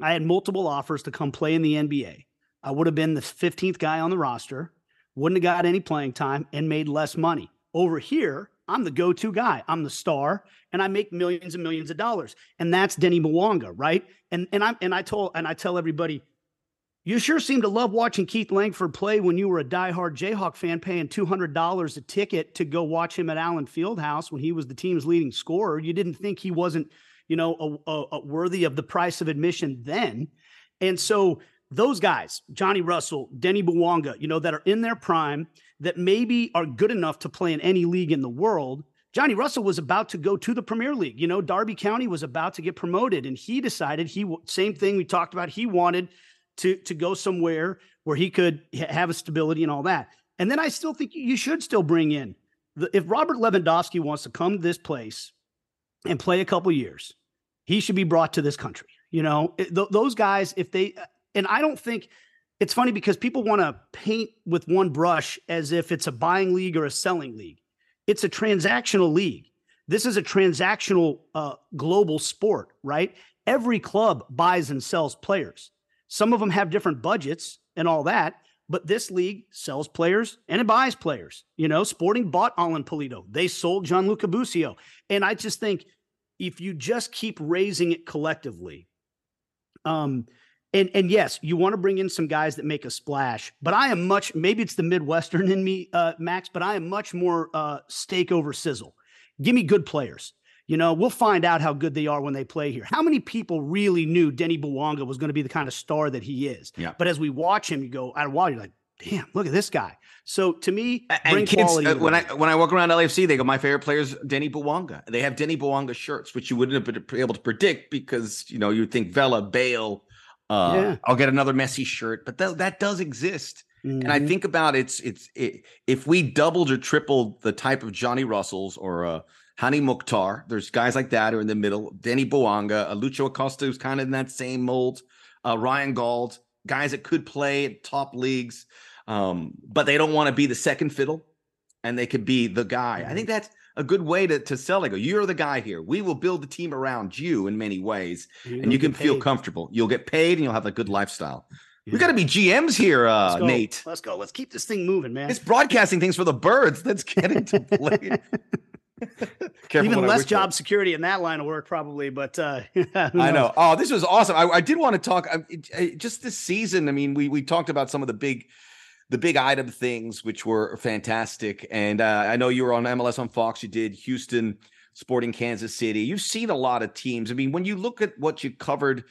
I had multiple offers to come play in the N B A. I would have been the fifteenth guy on the roster, wouldn't have got any playing time, and made less money over here." I'm the go-to guy. I'm the star, and I make millions and millions of dollars. And that's Denny Bawanga, right? And and I and I told and I tell everybody, you sure seem to love watching Keith Langford play when you were a diehard Jayhawk fan, paying two hundred dollars a ticket to go watch him at Allen Fieldhouse when he was the team's leading scorer. You didn't think he wasn't, you know, a, a, a worthy of the price of admission then. And so those guys, Johnny Russell, Denny Bawanga, you know, that are in their prime, that maybe are good enough to play in any league in the world. Johnny Russell was about to go to the Premier League. You know, Derby County was about to get promoted, and he decided he same thing we talked about. He wanted to to go somewhere where he could have a stability and all that. And then I still think you should still bring in the, if Robert Lewandowski wants to come to this place and play a couple years, he should be brought to this country. You know, th- those guys, if they. And I don't think it's funny because people want to paint with one brush as if it's a buying league or a selling league. It's a transactional league. This is a transactional uh, global sport, right? Every club buys and sells players. Some of them have different budgets and all that, but this league sells players and it buys players. You know, Sporting bought Alan Pulido. They sold Gianluca Busio. And I just think if you just keep raising it collectively, um, And and yes, you want to bring in some guys that make a splash, but I am much, maybe it's the Midwestern in me, uh, Max, but I am much more uh, steak over sizzle. Give me good players. You know, we'll find out how good they are when they play here. How many people really knew Denny Bawanga was going to be the kind of star that he is? Yeah. But as we watch him, you go out of while you're like, damn, look at this guy. So to me, and bring kids, quality. Uh, when I when I walk around L A F C, they go, my favorite player is Denny Bawanga. They have Denny Bawanga shirts, which you wouldn't have been able to predict because, you know, you would think Vela, Bale, Uh, yeah. I'll get another Messi shirt, but th- that does exist. Mm-hmm. And I think about it's it's it, if we doubled or tripled the type of Johnny Russells or uh, Hani Mukhtar, there's guys like that who are in the middle. Denny Bawanga, uh, Lucho Acosta, who's kind of in that same mold. Uh, Ryan Gauld, guys that could play at top leagues, um, but they don't want to be the second fiddle, and they could be the guy. Mm-hmm. I think that's a good way to to sell. I go, you're the guy here. We will build the team around you in many ways, you and you can feel comfortable. You'll get paid, and you'll have a good lifestyle. Yeah. We got to be G Ms here, uh, Let's Nate. Let's go. Let's keep this thing moving, man. It's broadcasting things for the birds. Let's get into play. Even less job for. Security in that line of work, probably. But uh, I know. Oh, this was awesome. I, I did want to talk I, I, just this season. I mean, we we talked about some of the big. The big item things, which were fantastic. And uh, I know you were on M L S on Fox. You did Houston, Sporting Kansas City. You've seen a lot of teams. I mean, when you look at what you covered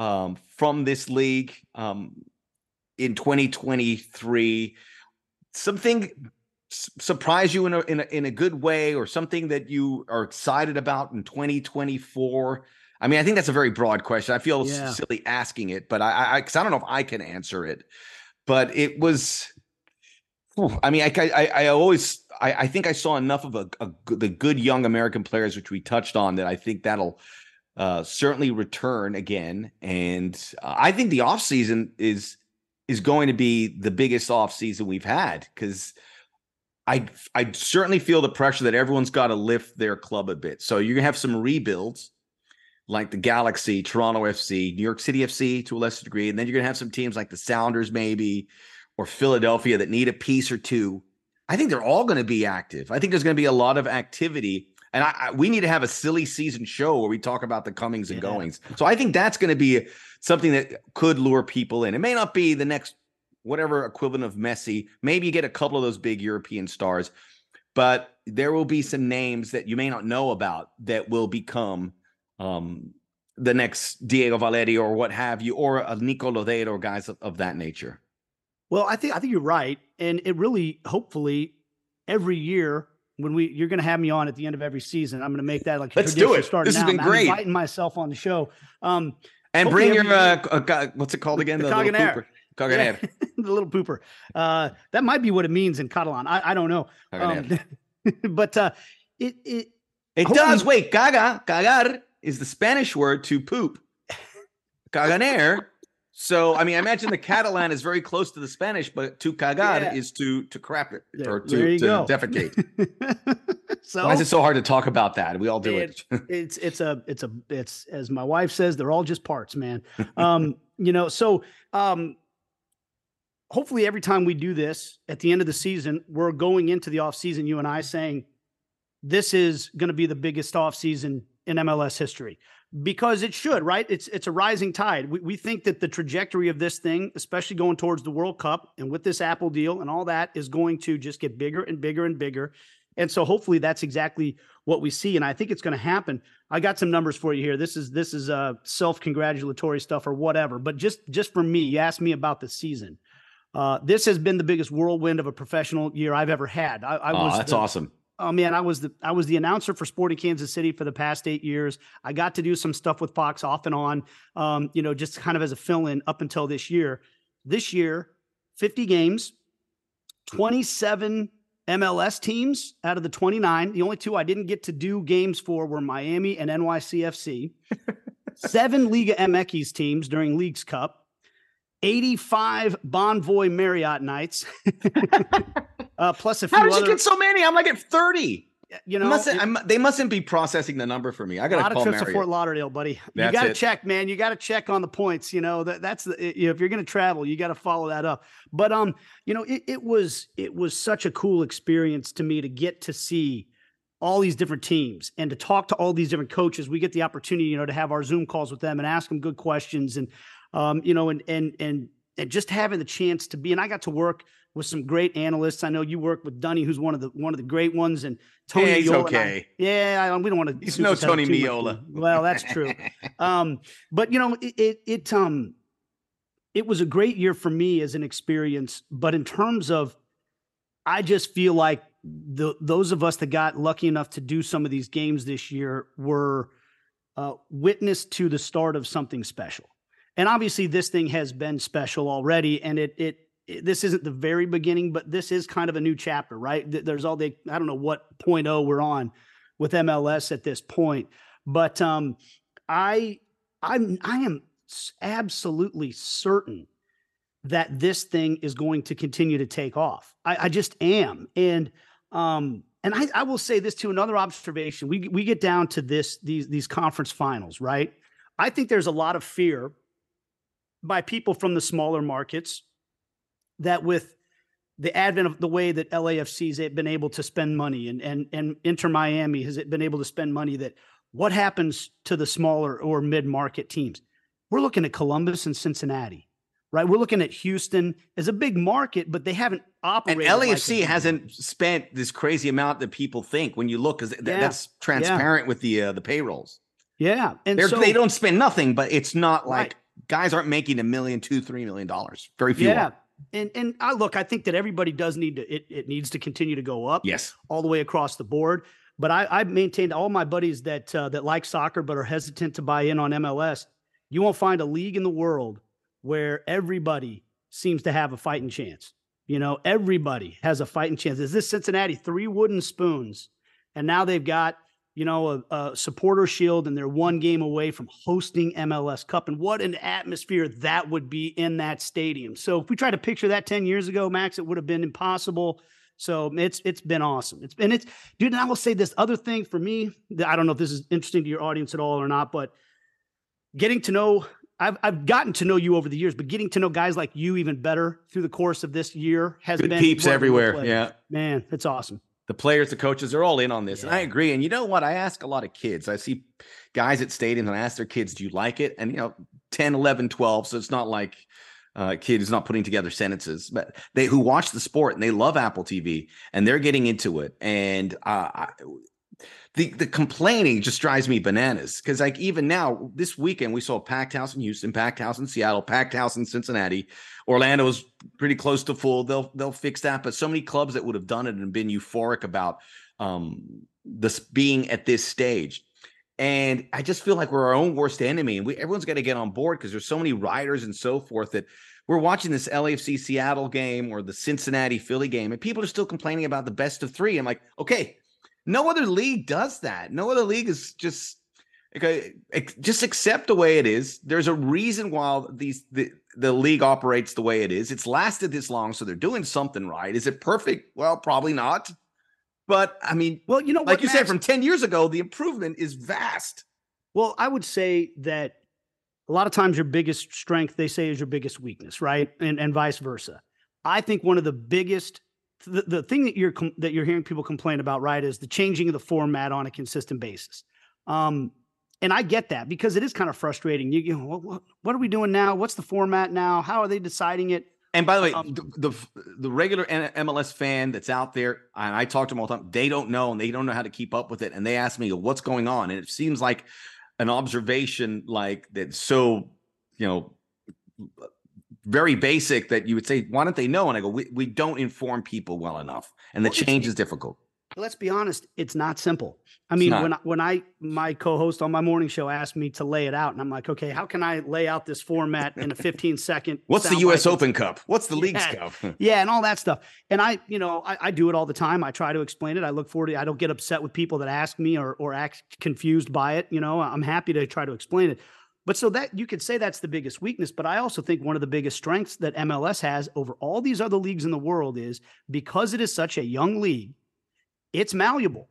um, from this league um, in twenty twenty-three? Something s- surprise you in a, in a in a good way, or something that you are excited about in twenty twenty-four? I mean, I think that's a very broad question. I feel yeah. silly asking it, but I, I, cause I don't know if I can answer it. But it was, I mean, I, I, I always, I, I think I saw enough of a, a, the good young American players, which we touched on, that I think that'll uh, certainly return again. And uh, I think the off season is is going to be the biggest off season we've had, because I, I certainly feel the pressure that everyone's got to lift their club a bit. So you're gonna have some rebuilds, like the Galaxy, Toronto F C, New York City F C to a lesser degree. And then you're going to have some teams like the Sounders maybe, or Philadelphia, that need a piece or two. I think they're all going to be active. I think there's going to be a lot of activity. And I, I, we need to have a silly season show where we talk about the comings and yeah. goings. So I think that's going to be something that could lure people in. It may not be the next whatever equivalent of Messi. Maybe you get a couple of those big European stars. But there will be some names that you may not know about that will become – Um, the next Diego Valeri or what have you, or a Nico Lodeiro, guys of, of that nature. Well, I think I think you're right, and it really, hopefully, every year when we you're going to have me on at the end of every season. I'm going to make that like let's do it. This has been great. I'm inviting myself on the show. Um, and bring your uh, uh, what's it called again? The, the Caganer. Caganer. Yeah. The little pooper. Uh, that might be what it means in Catalan. I, I don't know. Um, but uh, it it it does. Wait, caga, cagar is the Spanish word to poop. Caganer. So, I mean, I imagine the Catalan is very close to the Spanish, but to cagar yeah. is to to crap it yeah, or to, to defecate. So, why is it so hard to talk about that? We all do it. it. It's it's a it's a it's as my wife says, they're all just parts, man. Um, you know, so um hopefully every time we do this at the end of the season, we're going into the offseason, you and I saying this is going to be the biggest offseason in M L S history, because it should, right? It's it's a rising tide. We we think that the trajectory of this thing, especially going towards the World Cup and with this Apple deal and all that, is going to just get bigger and bigger and bigger. And so hopefully that's exactly what we see. And I think it's going to happen. I got some numbers for you here. This is this is uh, self-congratulatory stuff or whatever. But just just for me, you asked me about the season. Uh, this has been the biggest whirlwind of a professional year I've ever had. I, I oh, was that's the, awesome. Oh man, I was the I was the announcer for Sporting Kansas City for the past eight years. I got to do some stuff with Fox off and on, um, you know, just kind of as a fill-in up until this year. This year, fifty games, twenty-seven M L S teams out of the twenty-nine. The only two I didn't get to do games for were Miami and N Y C F C. Seven Liga M X teams during Leagues Cup. eighty-five Bonvoy Marriott nights. Uh, plus a few. How did other, you get so many? I'm like at thirty. You know, mustn't, it, I'm, they mustn't be processing the number for me. I got a lot call of trips Marriott. To Fort Lauderdale, buddy. That's you got to check, man. You got to check on the points. You know that that's the, you know, if you're going to travel, you got to follow that up. But um, you know, it, it was it was such a cool experience to me to get to see all these different teams and to talk to all these different coaches. We get the opportunity, you know, to have our Zoom calls with them and ask them good questions, and um, you know, and and and and just having the chance to be. And I got to work with some great analysts. I know you work with Dunny, who's one of the one of the great ones, and Tony. Yeah, he's Miola okay. I, yeah, I, we don't want to. He's no Tony Miola. Well, that's true. um, but you know, it, it it um, it was a great year for me as an experience. But in terms of, I just feel like the those of us that got lucky enough to do some of these games this year were uh, witness to the start of something special. And obviously, this thing has been special already, and it it. This isn't the very beginning, but this is kind of a new chapter, right? There's all the, I don't know what point oh we're on with M L S at this point, but um, I, I'm, I am absolutely certain that this thing is going to continue to take off. I, I just am. And, um, and I, I will say this too, another observation. We, we get down to this, these, these conference finals, right? I think there's a lot of fear by people from the smaller markets that with the advent of the way that L A F C's been able to spend money and and and Inter Miami has been able to spend money, that what happens to the smaller or mid-market teams? We're looking at Columbus and Cincinnati, right? We're looking at Houston as a big market, but they haven't operated. And L A F C like hasn't spent this crazy amount that people think when you look, because th- yeah. that's transparent yeah. with the uh, the payrolls. Yeah, and so, they don't spend nothing, but it's not like right. guys aren't making a million, two, three million dollars. Very few. Yeah. Are. And and I look, I think that everybody does need to, it, it needs to continue to go up. Yes. All the way across the board. But I, I've maintained all my buddies that uh, that like soccer but are hesitant to buy in on M L S. You won't find a league in the world where everybody seems to have a fighting chance. You know, everybody has a fighting chance. Is this Cincinnati, three wooden spoons, and now they've got, you know, a, a supporter shield, and they're one game away from hosting M L S Cup. And what an atmosphere that would be in that stadium. So if we try to picture that ten years ago, Max, it would have been impossible. So it's it's been awesome. It's been it's dude. And I will say this other thing for me. I don't know if this is interesting to your audience at all or not, but getting to know I've I've gotten to know you over the years, but getting to know guys like you even better through the course of this year has good been peeps everywhere. Yeah, man, it's awesome. The players, the coaches, they're all in on this, yeah. And I agree. And you know what? I ask a lot of kids. I see guys at stadiums and I ask their kids, "Do you like it?" And you know, ten, eleven, twelve. So it's not like. Uh, kid who's not putting together sentences, but they who watch the sport and they love Apple T V and they're getting into it. And uh, I, the the complaining just drives me bananas because like even now this weekend we saw a packed house in Houston, packed house in Seattle, packed house in Cincinnati. Orlando was pretty close to full. They'll they'll fix that, but so many clubs that would have done it and been euphoric about um, this being at this stage. And I just feel like we're our own worst enemy, and we everyone's got to get on board because there's so many riders and so forth that we're watching this L A F C Seattle game or the Cincinnati Philly game, and people are still complaining about the best of three. I'm like, okay, no other league does that. No other league is just okay. Just accept the way it is. There's a reason why these the, the league operates the way it is. It's lasted this long, so they're doing something right. Is it perfect? Well, probably not. But I mean, well, you know, like what, you Max, said, from ten years ago, the improvement is vast. Well, I would say that a lot of times your biggest strength, they say, is your biggest weakness, right? And and vice versa. I think one of the biggest, the, the thing that you're that you're hearing people complain about, right, is the changing of the format on a consistent basis. Um, and I get that because it is kind of frustrating. You, you know, what, what are we doing now? What's the format now? How are they deciding it? And by the way, um, the, the the regular M L S fan that's out there, and I talk to them all the time, they don't know, and they don't know how to keep up with it. And they ask me, what's going on? And it seems like an observation like that's so, you know, very basic that you would say, why don't they know? And I go, we, we don't inform people well enough. And the well, change is difficult. Let's be honest. It's not simple. I mean, when I, when I, my co-host on my morning show asked me to lay it out and I'm like, okay, how can I lay out this format in a fifteen second? What's the U S like Open Cup? What's the yeah, League's Cup? Yeah. And all that stuff. And I, you know, I, I do it all the time. I try to explain it. I look forward to it. I don't get upset with people that ask me or, or act confused by it. You know, I'm happy to try to explain it, but so that you could say that's the biggest weakness, but I also think one of the biggest strengths that M L S has over all these other leagues in the world is because it is such a young league, it's malleable.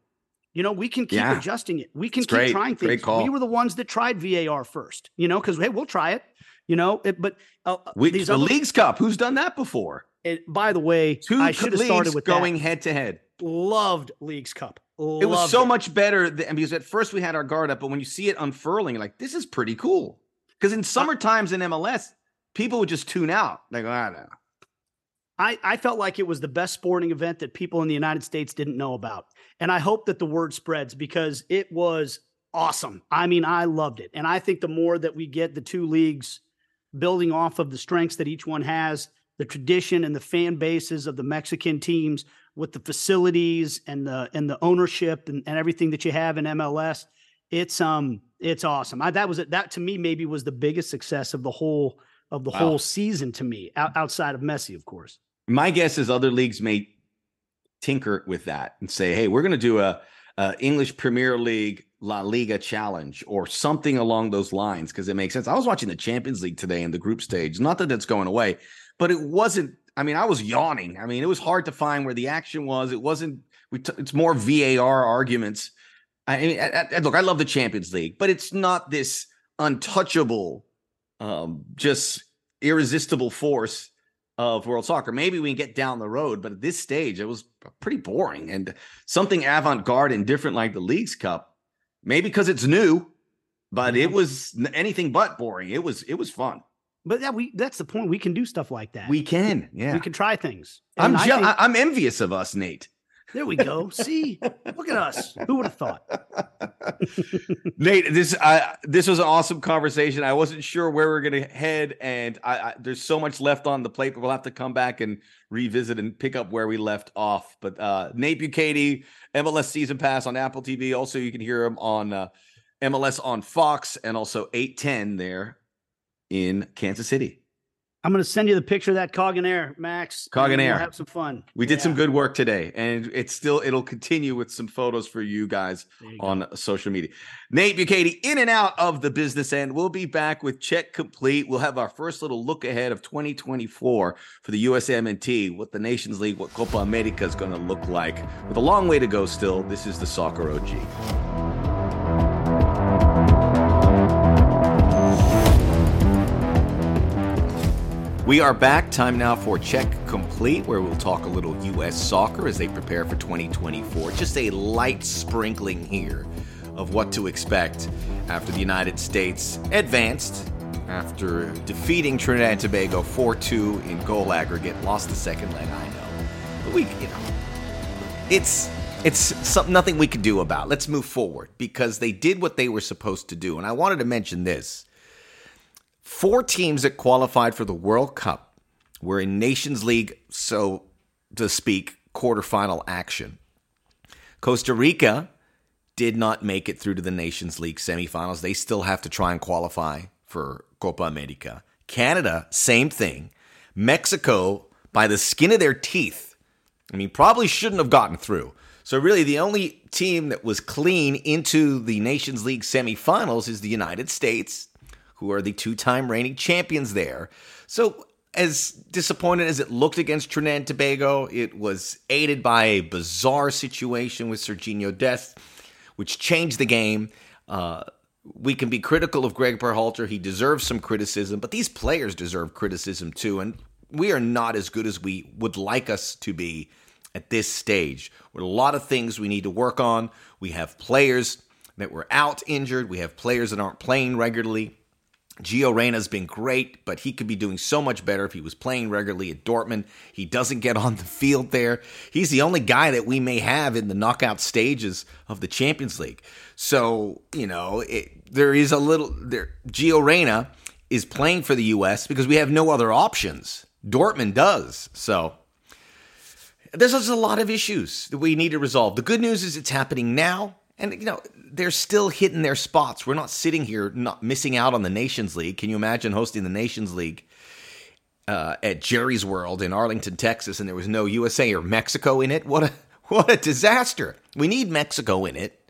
You know, we can keep yeah. adjusting it. We can it's keep great, trying things. We were the ones that tried V A R first, you know, because, hey, we'll try it, you know. It, but uh, we, these the other, League's Cup, who's done that before? It, by the way, Two I should have started with going that. head to head. Loved League's Cup. Loved it was so it. much better. Than, because at first we had our guard up, but when you see it unfurling, you're like, this is pretty cool. Because in summer times in M L S, people would just tune out. They go, I don't know. I, I felt like it was the best sporting event that people in the United States didn't know about. And I hope that the word spreads because it was awesome. I mean, I loved it. And I think the more that we get the two leagues building off of the strengths that each one has, the tradition and the fan bases of the Mexican teams with the facilities and the and the ownership and, and everything that you have in M L S, it's um it's awesome. I, that was it. That to me maybe was the biggest success of the whole of the wow. whole season to me, out, outside of Messi, of course. My guess is other leagues may tinker with that and say, hey, we're going to do a, a English Premier League La Liga challenge or something along those lines because it makes sense. I was watching the Champions League today in the group stage. Not that it's going away, but it wasn't. I mean, I was yawning. I mean, it was hard to find where the action was. It wasn't. We t- it's more V A R arguments. I mean, I, I, look, I love the Champions League, but it's not this untouchable, um, just irresistible force of world soccer. Maybe we can get down the road, but at this stage, it was pretty boring and something avant-garde and different like the League's Cup, maybe because it's new, but it was anything but boring. It was, it was fun. But that we, that's the point. We can do stuff like that. We can. Yeah. We can try things. And I'm, ju- think- I'm envious of us, Nate. There we go. See, look at us. Who would have thought? Nate, this I, this was an awesome conversation. I wasn't sure where we we're going to head, and I, I, there's so much left on the plate, but we'll have to come back and revisit and pick up where we left off. But uh, Nate Bukaty, M L S Season Pass on Apple T V. Also, you can hear him on uh, M L S on Fox and also eight ten there in Kansas City. I'm going to send you the picture of that Caganer, Max. Caganer. Have some fun. We did yeah. some good work today, and it's still, it'll continue with some photos for you guys you on go. social media. Nate Bukaty, in and out of the business end. We'll be back with Check Complete. We'll have our first little look ahead of twenty twenty-four for the U S M N T, what the Nations League, what Copa America is going to look like. With a long way to go still, this is the Soccer O G. We are back. Time now for Check Complete, where we'll talk a little U S soccer as they prepare for twenty twenty-four. Just a light sprinkling here of what to expect after the United States advanced after defeating Trinidad and Tobago four two in goal aggregate. Lost the second leg, I know. But we, you know, it's it's something nothing we could do about. Let's move forward because they did what they were supposed to do. And I wanted to mention this. Four teams that qualified for the World Cup were in Nations League, so to speak, quarterfinal action. Costa Rica did not make it through to the Nations League semifinals. They still have to try and qualify for Copa America. Canada, same thing. Mexico, by the skin of their teeth, I mean, probably shouldn't have gotten through. So really, the only team that was clean into the Nations League semifinals is the United States, who are the two-time reigning champions there. So as disappointed as it looked against Trinidad and Tobago, it was aided by a bizarre situation with Serginho Dest, which changed the game. Uh, we can be critical of Greg Berhalter. He deserves some criticism, but these players deserve criticism too, and we are not as good as we would like us to be at this stage. With a lot of things we need to work on. We have players that were out injured. We have players that aren't playing regularly. Gio Reyna's been great, but he could be doing so much better if he was playing regularly at Dortmund. He doesn't get on the field there. He's the only guy that we may have in the knockout stages of the Champions League. So, you know, it, there is a little... there. Gio Reyna is playing for the U S because we have no other options. Dortmund does. So, there's just a lot of issues that we need to resolve. The good news is it's happening now. And, you know, they're still hitting their spots. We're not sitting here not missing out on the Nations League. Can you imagine hosting the Nations League uh, at Jerry's World in Arlington, Texas, and there was no U S A or Mexico in it? What a, what a disaster. We need Mexico in it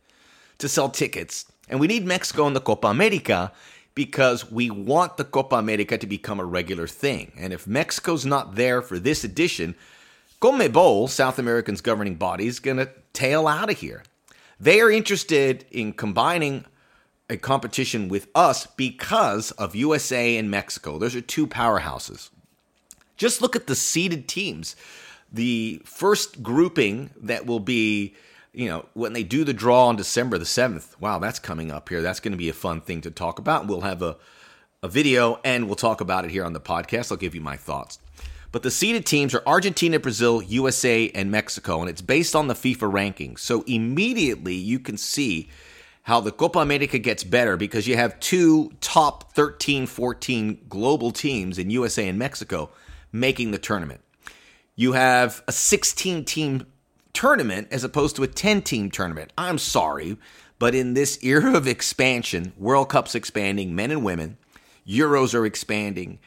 to sell tickets. And we need Mexico in the Copa America because we want the Copa America to become a regular thing. And if Mexico's not there for this edition, CONMEBOL, South America's governing body, is going to tail out of here. They are interested in combining a competition with us because of U S A and Mexico. Those are two powerhouses. Just look at the seeded teams. The first grouping that will be, you know, when they do the draw on December the seventh. Wow, that's coming up here. That's going to be a fun thing to talk about. We'll have a, a video and we'll talk about it here on the podcast. I'll give you my thoughts. But the seeded teams are Argentina, Brazil, U S A, and Mexico, and it's based on the FIFA rankings. So immediately you can see how the Copa America gets better because you have two top thirteen, fourteen global teams in U S A and Mexico making the tournament. You have a sixteen-team tournament as opposed to a ten-team tournament. I'm sorry, but in this era of expansion, World Cup's expanding, men and women, Euros are expanding,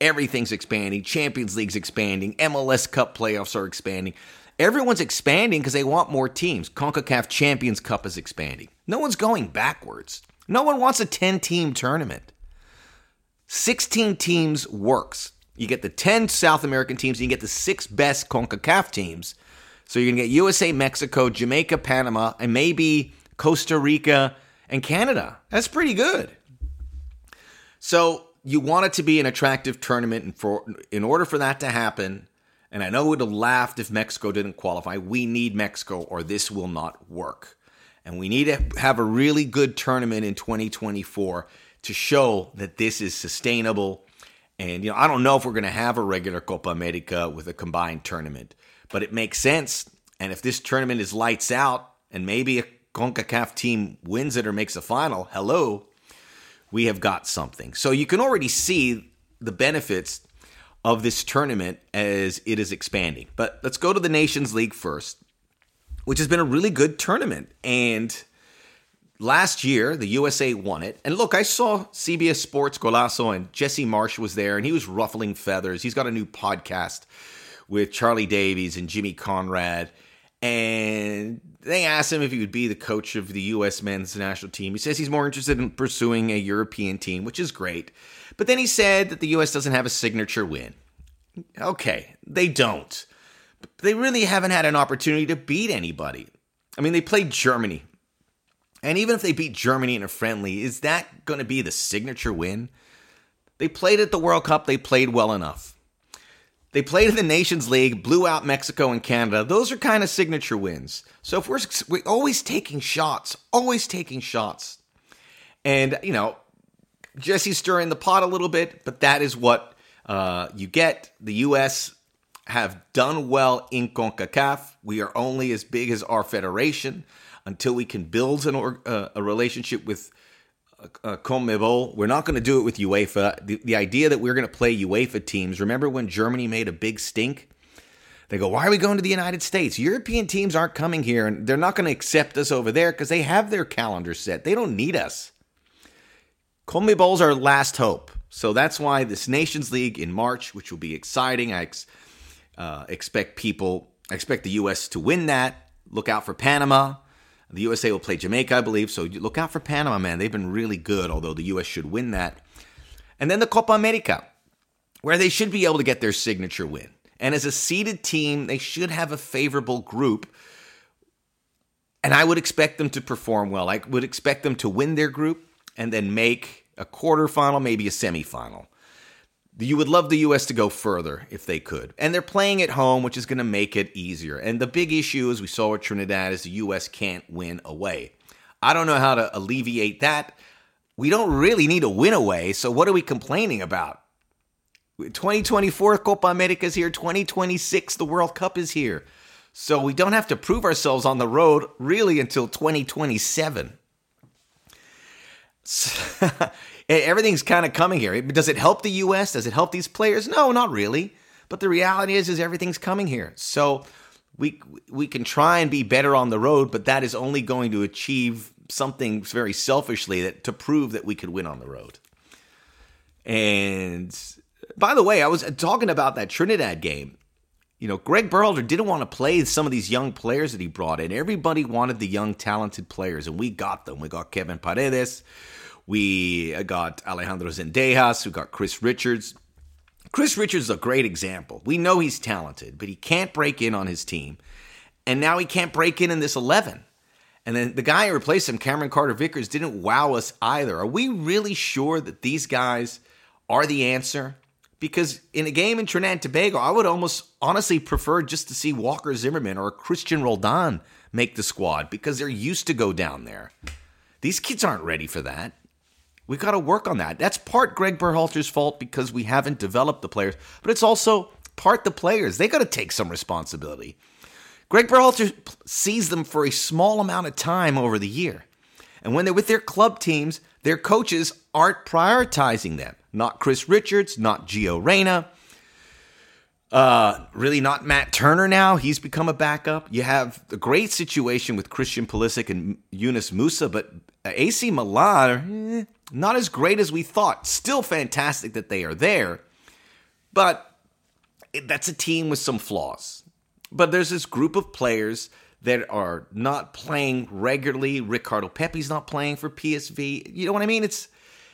everything's expanding. Champions League's expanding. M L S Cup playoffs are expanding. Everyone's expanding because they want more teams. CONCACAF Champions Cup is expanding. No one's going backwards. No one wants a ten-team tournament. sixteen teams works. You get the ten South American teams, and you get the six best CONCACAF teams. So you're going to get U S A, Mexico, Jamaica, Panama, and maybe Costa Rica and Canada. That's pretty good. So you want it to be an attractive tournament, and for in order for that to happen, and I know we'd have laughed if Mexico didn't qualify, we need Mexico or this will not work. And we need to have a really good tournament in twenty twenty-four to show that this is sustainable. And, you know, I don't know if we're going to have a regular Copa America with a combined tournament, but it makes sense. And if this tournament is lights out and maybe a CONCACAF team wins it or makes a final, hello, we have got something. So you can already see the benefits of this tournament as it is expanding. But let's go to the Nations League first, which has been a really good tournament. And last year, the U S A won it. And look, I saw C B S Sports Golazo, and Jesse Marsh was there, and he was ruffling feathers. He's got a new podcast with Charlie Davies and Jimmy Conrad. And they asked him if he would be the coach of the U S men's national team. He says he's more interested in pursuing a European team, which is great. But then he said that the U S doesn't have a signature win. Okay, they don't. But they really haven't had an opportunity to beat anybody. I mean, they played Germany. And even if they beat Germany in a friendly, is that going to be the signature win? They played at the World Cup. They played well enough. They played in the Nations League, blew out Mexico and Canada. Those are kind of signature wins. So if we're, we're always taking shots, always taking shots. And, you know, Jesse's stirring the pot a little bit, but that is what uh, you get. The U S have done well in CONCACAF. We are only as big as our federation. Until we can build an or, uh, a relationship with uh, uh, CONMEBOL, we're not going to do it with UEFA. The, the idea that we're going to play UEFA teams, remember when Germany made a big stink? They go, why are we going to the United States? European teams aren't coming here, and they're not going to accept us over there because they have their calendar set. They don't need us. CONMEBOL's our last hope. So that's why this Nations League in March, which will be exciting. I ex- uh, expect people, I expect the U S to win that. Look out for Panama. The U S A will play Jamaica, I believe. So look out for Panama, man. They've been really good, although the U S should win that. And then the Copa America, where they should be able to get their signature win. And as a seeded team, they should have a favorable group. And I would expect them to perform well. I would expect them to win their group and then make a quarterfinal, maybe a semifinal. You would love the U S to go further if they could. And they're playing at home, which is going to make it easier. And the big issue, as we saw with Trinidad, is the U S can't win away. I don't know how to alleviate that. We don't really need a win away, so what are we complaining about? twenty twenty-four Copa America is here. twenty twenty-six, the World Cup is here. So we don't have to prove ourselves on the road really until twenty twenty-seven. So everything's kind of coming here. Does it help the U S? Does it help these players? No, not really. But the reality is, is everything's coming here. So we we can try and be better on the road, but that is only going to achieve something very selfishly that to prove that we could win on the road. And by the way, I was talking about that Trinidad game. You know, Greg Berhalter didn't want to play some of these young players that he brought in. Everybody wanted the young, talented players, and we got them. We got Kevin Paredes. We got Alejandro Zendejas. We got Chris Richards. Chris Richards is a great example. We know he's talented, but he can't break in on his team. And now he can't break in in this eleven. And then the guy who replaced him, Cameron Carter-Vickers, didn't wow us either. Are we really sure that these guys are the answer? Because in a game in Trinidad and Tobago, I would almost honestly prefer just to see Walker Zimmerman or Christian Roldan make the squad because they're used to go down there. These kids aren't ready for that. We've got to work on that. That's part Greg Berhalter's fault because we haven't developed the players, but it's also part the players. They got to take some responsibility. Greg Berhalter sees them for a small amount of time over the year. And when they're with their club teams, their coaches aren't prioritizing them. Not Chris Richards, not Gio Reyna, uh, really not Matt Turner now. He's become a backup. You have a great situation with Christian Pulisic and Yunus Musa, but A C Milan, eh, not as great as we thought. Still fantastic that they are there, but that's a team with some flaws. But there's this group of players that are not playing regularly. Ricardo Pepe's not playing for P S V. You know what I mean? It's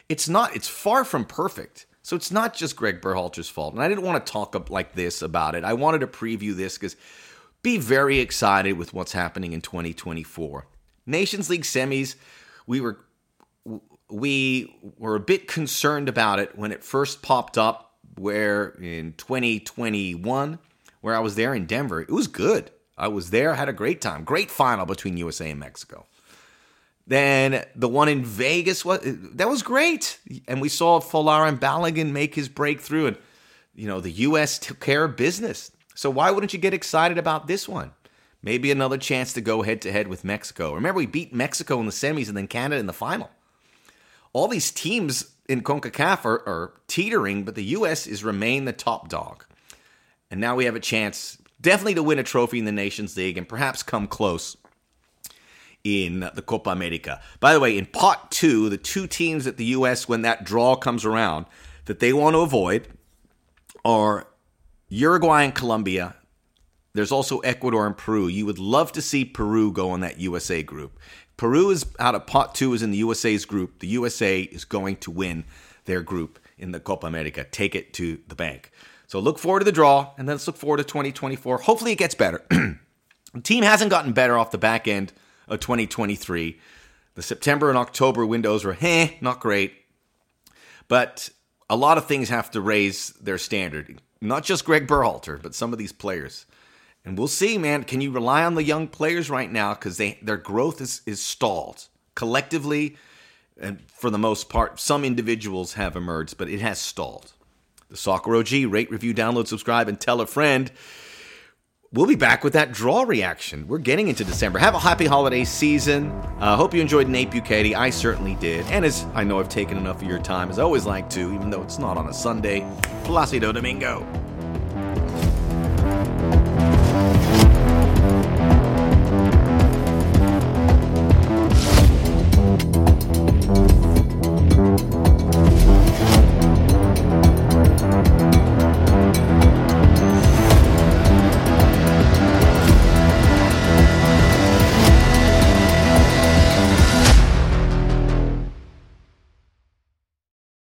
it's not. It's far from perfect. So it's not just Greg Berhalter's fault. And I didn't want to talk up like this about it. I wanted to preview this because be very excited with what's happening in twenty twenty-four. Nations League semis, we were... We were a bit concerned about it when it first popped up where in twenty twenty-one, where I was there in Denver. It was good. I was there, had a great time. Great final between U S A and Mexico. Then the one in Vegas, was that was great. And we saw Folarin Balogun make his breakthrough. And, you know, the U S took care of business. So why wouldn't you get excited about this one? Maybe another chance to go head-to-head with Mexico. Remember, we beat Mexico in the semis and then Canada in the final. All these teams in CONCACAF are, are teetering, but the U S is remain the top dog. And now we have a chance definitely to win a trophy in the Nations League and perhaps come close in the Copa America. By the way, in pot two, the two teams that the U S, when that draw comes around, that they want to avoid are Uruguay and Colombia. There's also Ecuador and Peru. You would love to see Peru go on that U S A group. Peru is out of pot two, is in the U S A's group. The U S A is going to win their group in the Copa America. Take it to the bank. So look forward to the draw, and let's look forward to twenty twenty-four. Hopefully it gets better. The team hasn't gotten better off the back end of twenty twenty-three. The September and October windows were, eh, not great. But a lot of things have to raise their standard. Not just Greg Berhalter, but some of these players. And we'll see, man, can you rely on the young players right now? Because they their growth is, is stalled. Collectively, and for the most part, some individuals have emerged, but it has stalled. The Soccer O G, rate, review, download, subscribe, and tell a friend. We'll be back with that draw reaction. We're getting into December. Have a happy holiday season. I uh, hope you enjoyed Nate Bukaty. I certainly did. And as I know I've taken enough of your time, as I always like to, even though it's not on a Sunday, Plácido Domingo.